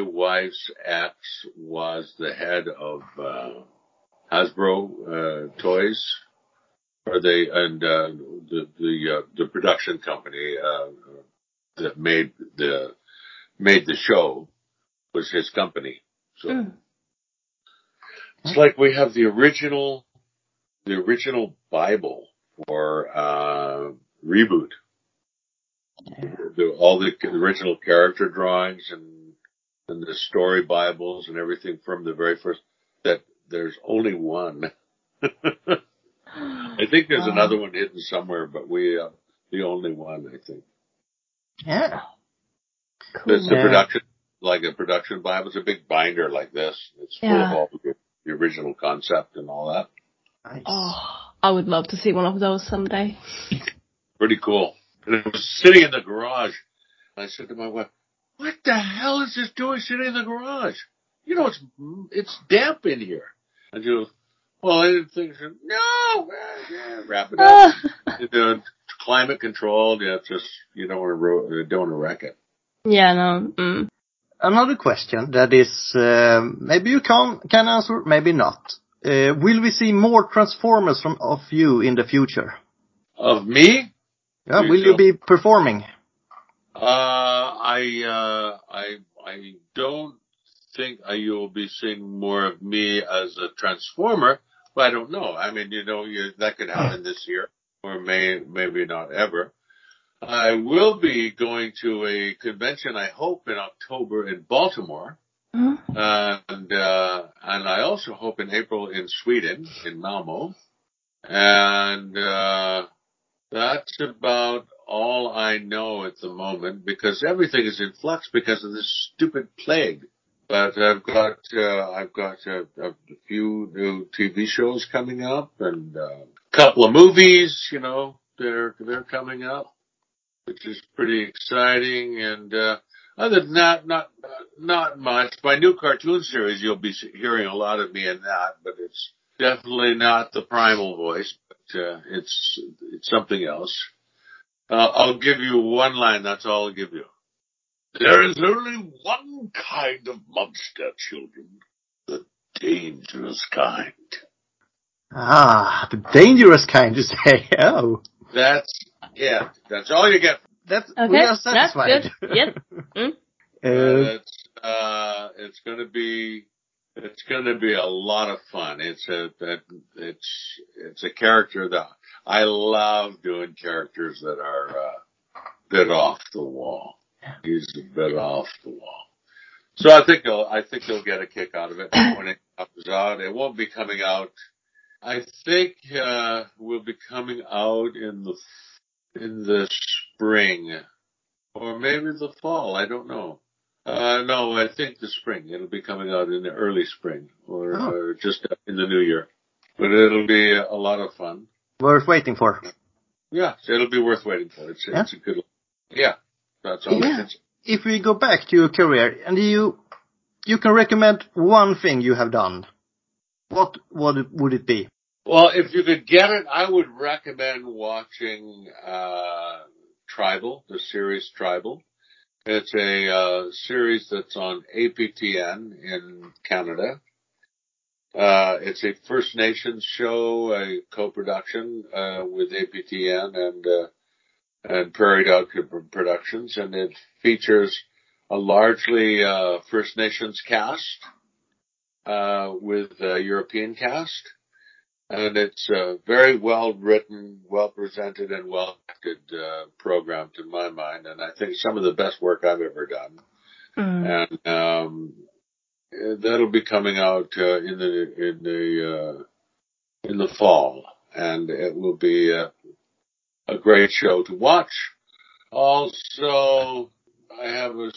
wife's ex was the head of Hasbro Toys, the production company that made the show was his company. So it's like we have the original Bible for Reboot. All the original character drawings and the story Bibles and everything from the very first, that there's only one. I think there's another one hidden somewhere, but we are the only one, I think. Yeah. Cool. It's a production Bible. It's a big binder like this. It's full of all the original concept and all that. Nice. Oh, I would love to see one of those someday. Pretty cool. And it was sitting in the garage. And I said to my wife, what the hell is this doing sitting in the garage? You know, it's damp in here. And she goes, well, I didn't think so. No! Wrap it up. Climate controlled. You don't want to wreck it. Yeah, no. Mm. Another question that is, maybe you can answer, maybe not. Will we see more Transformers of you in the future? Of me? Yeah, will you be performing? I don't think you'll be seeing more of me as a Transformer, but I don't know. I mean, that could happen this year, or maybe not ever. I will be going to a convention, I hope, in October in Baltimore, and I also hope in April in Sweden, in Malmo, and that's about all I know at the moment, because everything is in flux because of this stupid plague. But I've got a few new TV shows coming up and a couple of movies. You know, they're coming up, which is pretty exciting. And other than that, not much. My new cartoon series, you'll be hearing a lot of me in that, but it's definitely not the primal voice. It's something else. I'll give you one line. That's all I'll give you. There is only one kind of monster, children. The dangerous kind. Ah, the dangerous kind, you say. Oh. That's all you get. We are satisfied. That's good. Yep. It's going to be a lot of fun. It's a character that I love doing, characters that are a bit off the wall. He's a bit off the wall. So I think they'll get a kick out of it when it comes out. It won't be coming out. I think we'll be coming out in the spring or maybe the fall. I don't know. No, I think the spring. It'll be coming out in the early spring or just in the new year. But it'll be a lot of fun. Worth waiting for. Yeah, it'll be worth waiting for. It's a good one. Yeah. That's all I can say. If we go back to your career, and you can recommend one thing you have done, what would it be? Well, if you could get it, I would recommend watching Tribal, the series Tribal. It's a series that's on APTN in Canada. It's a First Nations show, a co-production with APTN and Prairie Dog Productions, and it features a largely First Nations cast with a European cast. And it's a very well-written, well-presented, and well-acted program to my mind. And I think some of the best work I've ever done. Mm. And that'll be coming out in the fall. And it will be a great show to watch. Also, I have a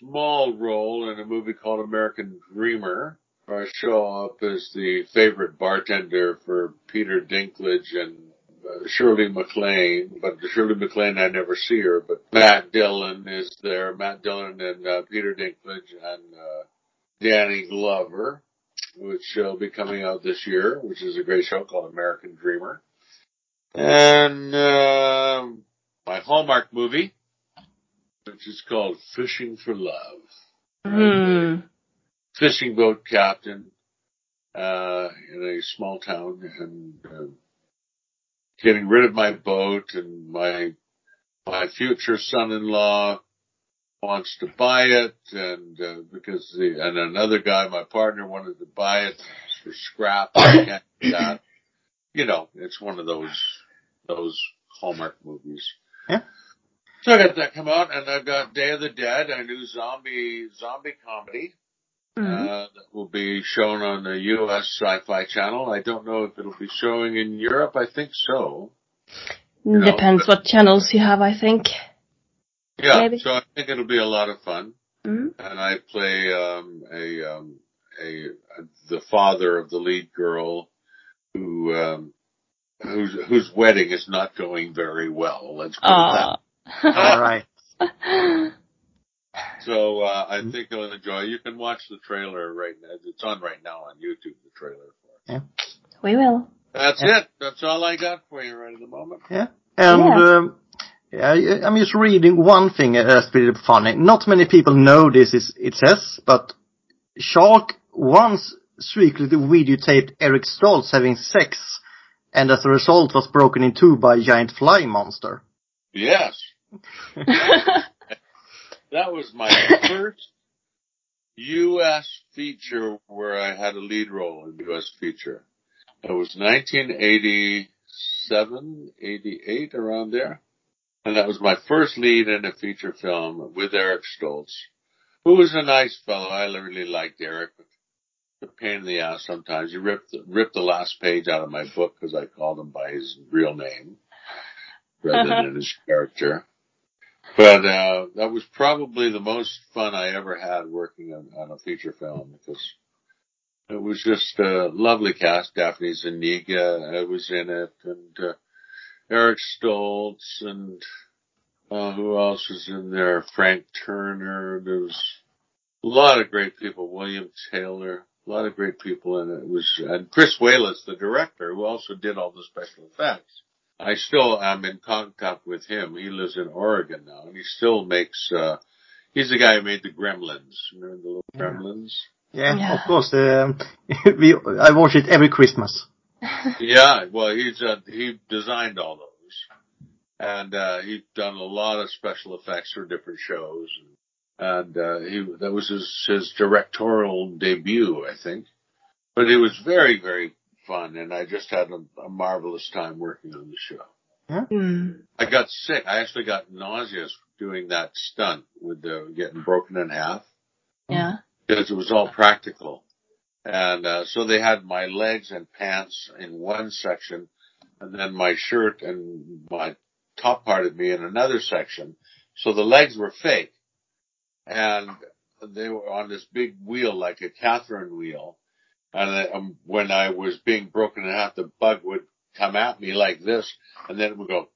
small role in a movie called American Dreamer. I show up as the favorite bartender for Peter Dinklage and Shirley MacLaine, but Shirley MacLaine, I never see her, but Matt Dillon is there, Matt Dillon and Peter Dinklage and Danny Glover, which will be coming out this year, which is a great show called American Dreamer. And my Hallmark movie, which is called Fishing for Love. Mm. Fishing boat captain in a small town and getting rid of my boat, and my future son-in-law wants to buy it, and because another guy, my partner, wanted to buy it for scrap. I can't do that. You know, it's one of those Hallmark movies. Yeah. So I got that come out, and I've got Day of the Dead, a new zombie comedy. That will be shown on the U.S. Sci-Fi Channel. I don't know if it'll be showing in Europe. I think so. Depends what channels you have, I think. Yeah, maybe. So I think it'll be a lot of fun. Mm-hmm. And I play the father of the lead girl whose wedding is not going very well. Let's put it that. All right. So I think you'll enjoy. You can watch the trailer right now. It's on right now on YouTube, the trailer. Yeah. We will. That's it. That's all I got for you right at the moment. Yeah. And I'm just reading one thing that's pretty funny. Not many people know this, it says, but Chalk once secretly videotaped Eric Stoltz having sex, and as a result was broken in two by a giant flying monster. Yes. That was my first U.S. feature where I had a lead role in U.S. feature. It was 1987, 88, around there. And that was my first lead in a feature film with Eric Stoltz, who was a nice fellow. I really liked Eric, but a pain in the ass sometimes. He ripped the last page out of my book because I called him by his real name rather than his character. But that was probably the most fun I ever had working on a feature film, because it was just a lovely cast. Daphne Zuniga was in it, and Eric Stoltz, and who else was in there? Frank Turner. There was a lot of great people. William Taylor. A lot of great people in it. And Chris Wallace, the director, who also did all the special effects. I still am in contact with him. He lives in Oregon now, and he still makes, he's the guy who made the Gremlins. Remember the little Gremlins? Yeah, yeah. Of course. I watch it every Christmas. Yeah, well, he designed all those. And, he's done a lot of special effects for different shows. That was his directorial debut, I think. But it was very, very fun, and I just had a marvelous time working on the show. Mm. I got sick. I actually got nauseous doing that stunt with the getting broken in half. Yeah. Because it was all practical. And so they had my legs and pants in one section, and then my shirt and my top part of me in another section. So the legs were fake. And they were on this big wheel, like a Catherine wheel. And when I was being broken in half, the bug would come at me like this, and then it would go,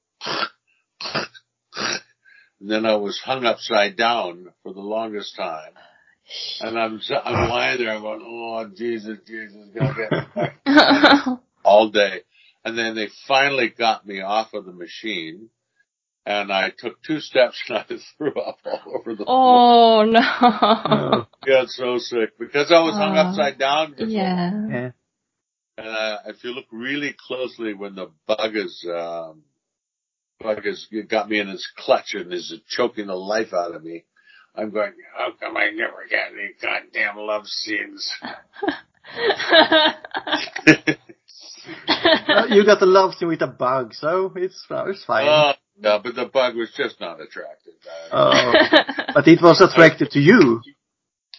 And then I was hung upside down for the longest time. And I'm lying there going, oh, Jesus, gonna get me back. All day. And then they finally got me off of the machine. And I took two steps and I threw up all over the floor. Oh, no. Got so sick because I was hung upside down before. Yeah. And if you look really closely when the bug is got me in his clutch and is choking the life out of me, I'm going, how come I never got any goddamn love scenes? You got the love scene with the bug, so it's fine. No, but the bug was just not attractive. But it was attractive to you.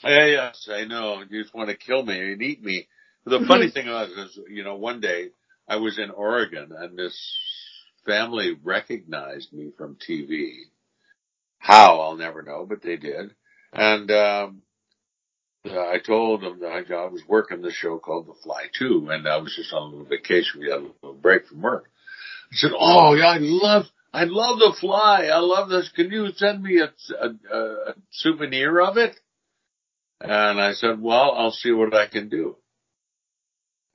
Yes, I know. You just want to kill me and eat me. The funny thing was, one day I was in Oregon and this family recognized me from TV. How, I'll never know, but they did. And I told them that I was working the show called The Fly 2, and I was just on a little vacation. We had a little break from work. I said, oh, yeah, I love The Fly. I love this. Can you send me a souvenir of it? And I said, well, I'll see what I can do.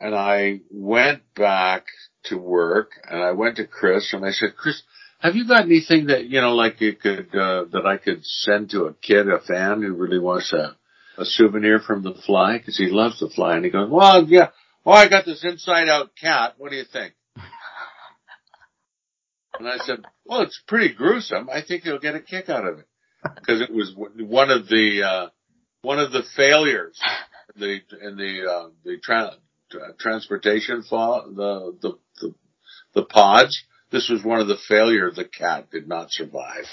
And I went back to work, and I went to Chris, and I said, Chris, have you got anything that, you could, that I could send to a kid, a fan who really wants a souvenir from The Fly? Because he loves The Fly. And he goes, well, yeah. Oh, I got this inside-out cat. What do you think? And I said, well, it's pretty gruesome. I think you'll get a kick out of it. Because it was one of the failures in the transportation fall, the pods. This was one of the failures. The cat did not survive,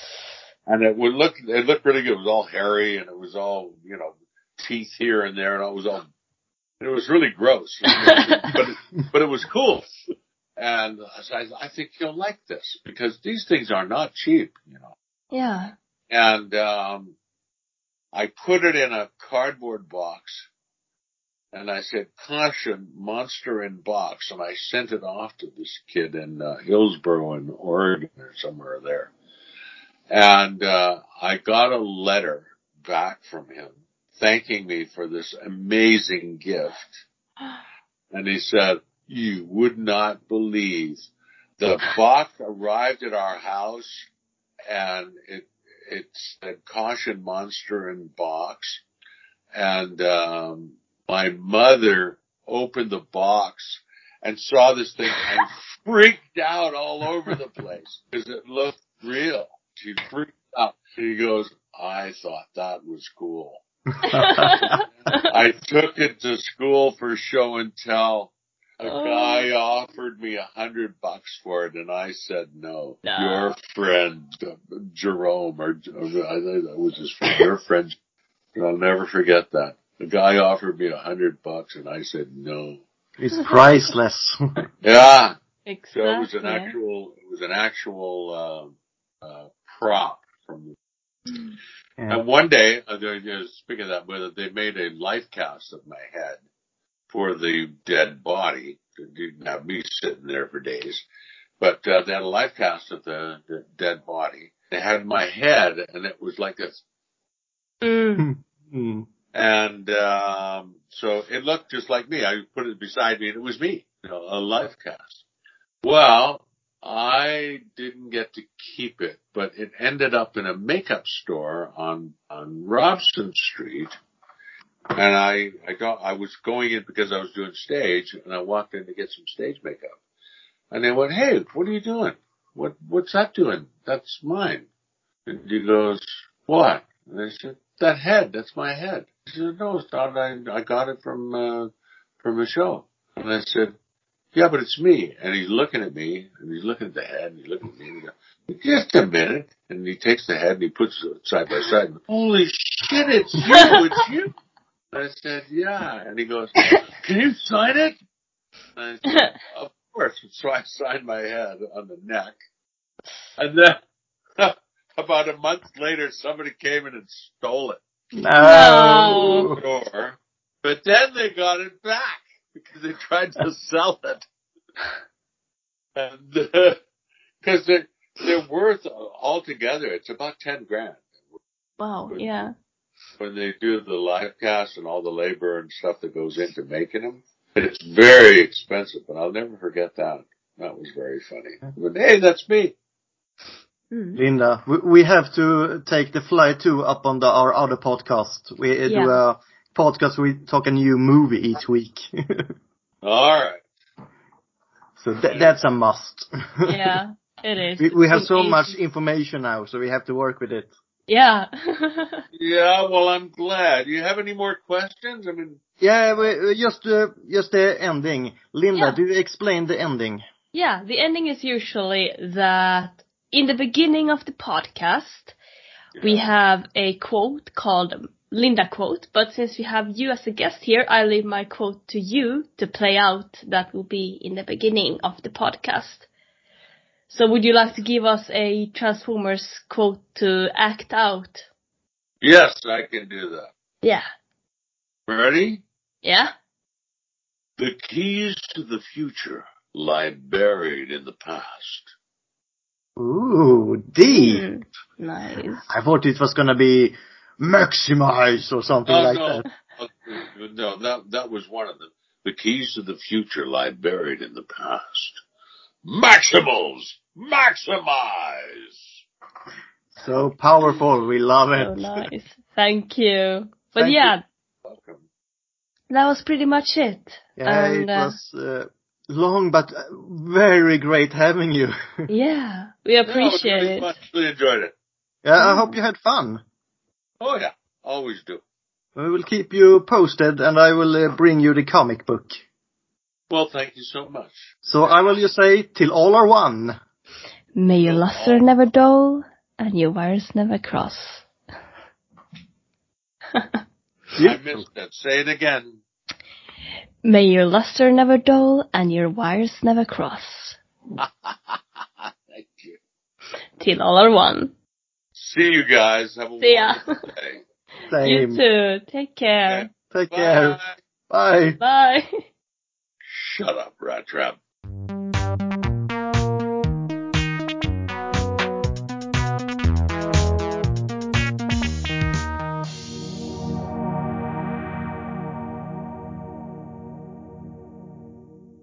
and it looked really good. It was all hairy and it was all teeth here and there, and it was really gross. but it was cool. And I think you'll like this because these things are not cheap. Yeah. And I put it in a cardboard box. And I said, caution, monster in box. And I sent it off to this kid in Hillsborough in Oregon or somewhere there. And I got a letter back from him thanking me for this amazing gift. And he said, you would not believe. The box arrived at our house and it said, caution, monster in box. And my mother opened the box and saw this thing and freaked out all over the place because it looked real. She freaked out. She goes, I thought that was cool. I took it to school for show and tell. A guy offered me $100 for it, and I said no. Your friend, Jerome, or I think that was his friend, your friend, and I'll never forget that. The guy offered me $100 and I said no. It's priceless. Yeah. Exactly. So it was an actual prop from. Mm. Yeah. And one day, speaking of that, whether they made a life cast of my head for the dead body. It didn't have me sitting there for days, but they had a life cast of the dead body. They had my head, and it was like this. Mm. Mm. And so it looked just like me. I put it beside me, and it was me, a life cast. Well, I didn't get to keep it, but it ended up in a makeup store on Robson Street. And I was going in because I was doing stage, and I walked in to get some stage makeup. And they went, hey, what are you doing? What's that doing? That's mine. And he goes, what? And I said, that head, that's my head. She said, no, it's not. I got it from a show. And I said, yeah, but it's me. And he's looking at me, and he's looking at the head, and he's looking at me, and he goes, just a minute. And he takes the head, and he puts it side by side. And, holy shit, it's you, it's you. And I said, yeah. And he goes, can you sign it? And I said, of course. So I signed my head on the neck. And then about a month later, somebody came in and stole it. No. Sure. But then they got it back because they tried to sell it. And because They're worth altogether, it's about $10,000. Wow, but yeah. When they do the live cast and all the labor and stuff that goes into making them, it's very expensive, and I'll never forget that. That was very funny. But hey, that's me. Linda, we have to take the flight too up on our other podcast. We do a podcast, we talk a new movie each week. All right. So that's a must. Yeah, it is. We have so much information now, so we have to work with it. Yeah. Yeah, well, I'm glad. Do you have any more questions? I mean, just the ending. Linda, do you explain the ending? Yeah, the ending is usually that in the beginning of the podcast, we have a quote called Linda quote, but since we have you as a guest here, I leave my quote to you to play out that will be in the beginning of the podcast. So would you like to give us a Transformers quote to act out? Yes, I can do that. Yeah. Ready? Yeah. The keys to the future lie buried in the past. Ooh, deep. Nice. I thought it was going to be maximize or something that. No, that was one of them. The keys to the future lie buried in the past. Maximals! Maximize! So powerful, we love it. So nice. Thank you. But Thank you. Welcome. That was pretty much it. Yeah, and, it was long, but very great having you. Yeah, we appreciate it. Much. We enjoyed it. Yeah, I hope you had fun. Oh yeah, always do. We will keep you posted, and I will bring you the comic book. Well, thank you so much. So I will just say, till all are one. May your luster never dull, and your wires never cross. I missed that. Say it again. May your luster never dull, and your wires never cross. Thank you. Till all are one. See you guys. Have a wonderful day. Same. You too. Take care. Take care. Bye. Bye. Shut up, rat trap.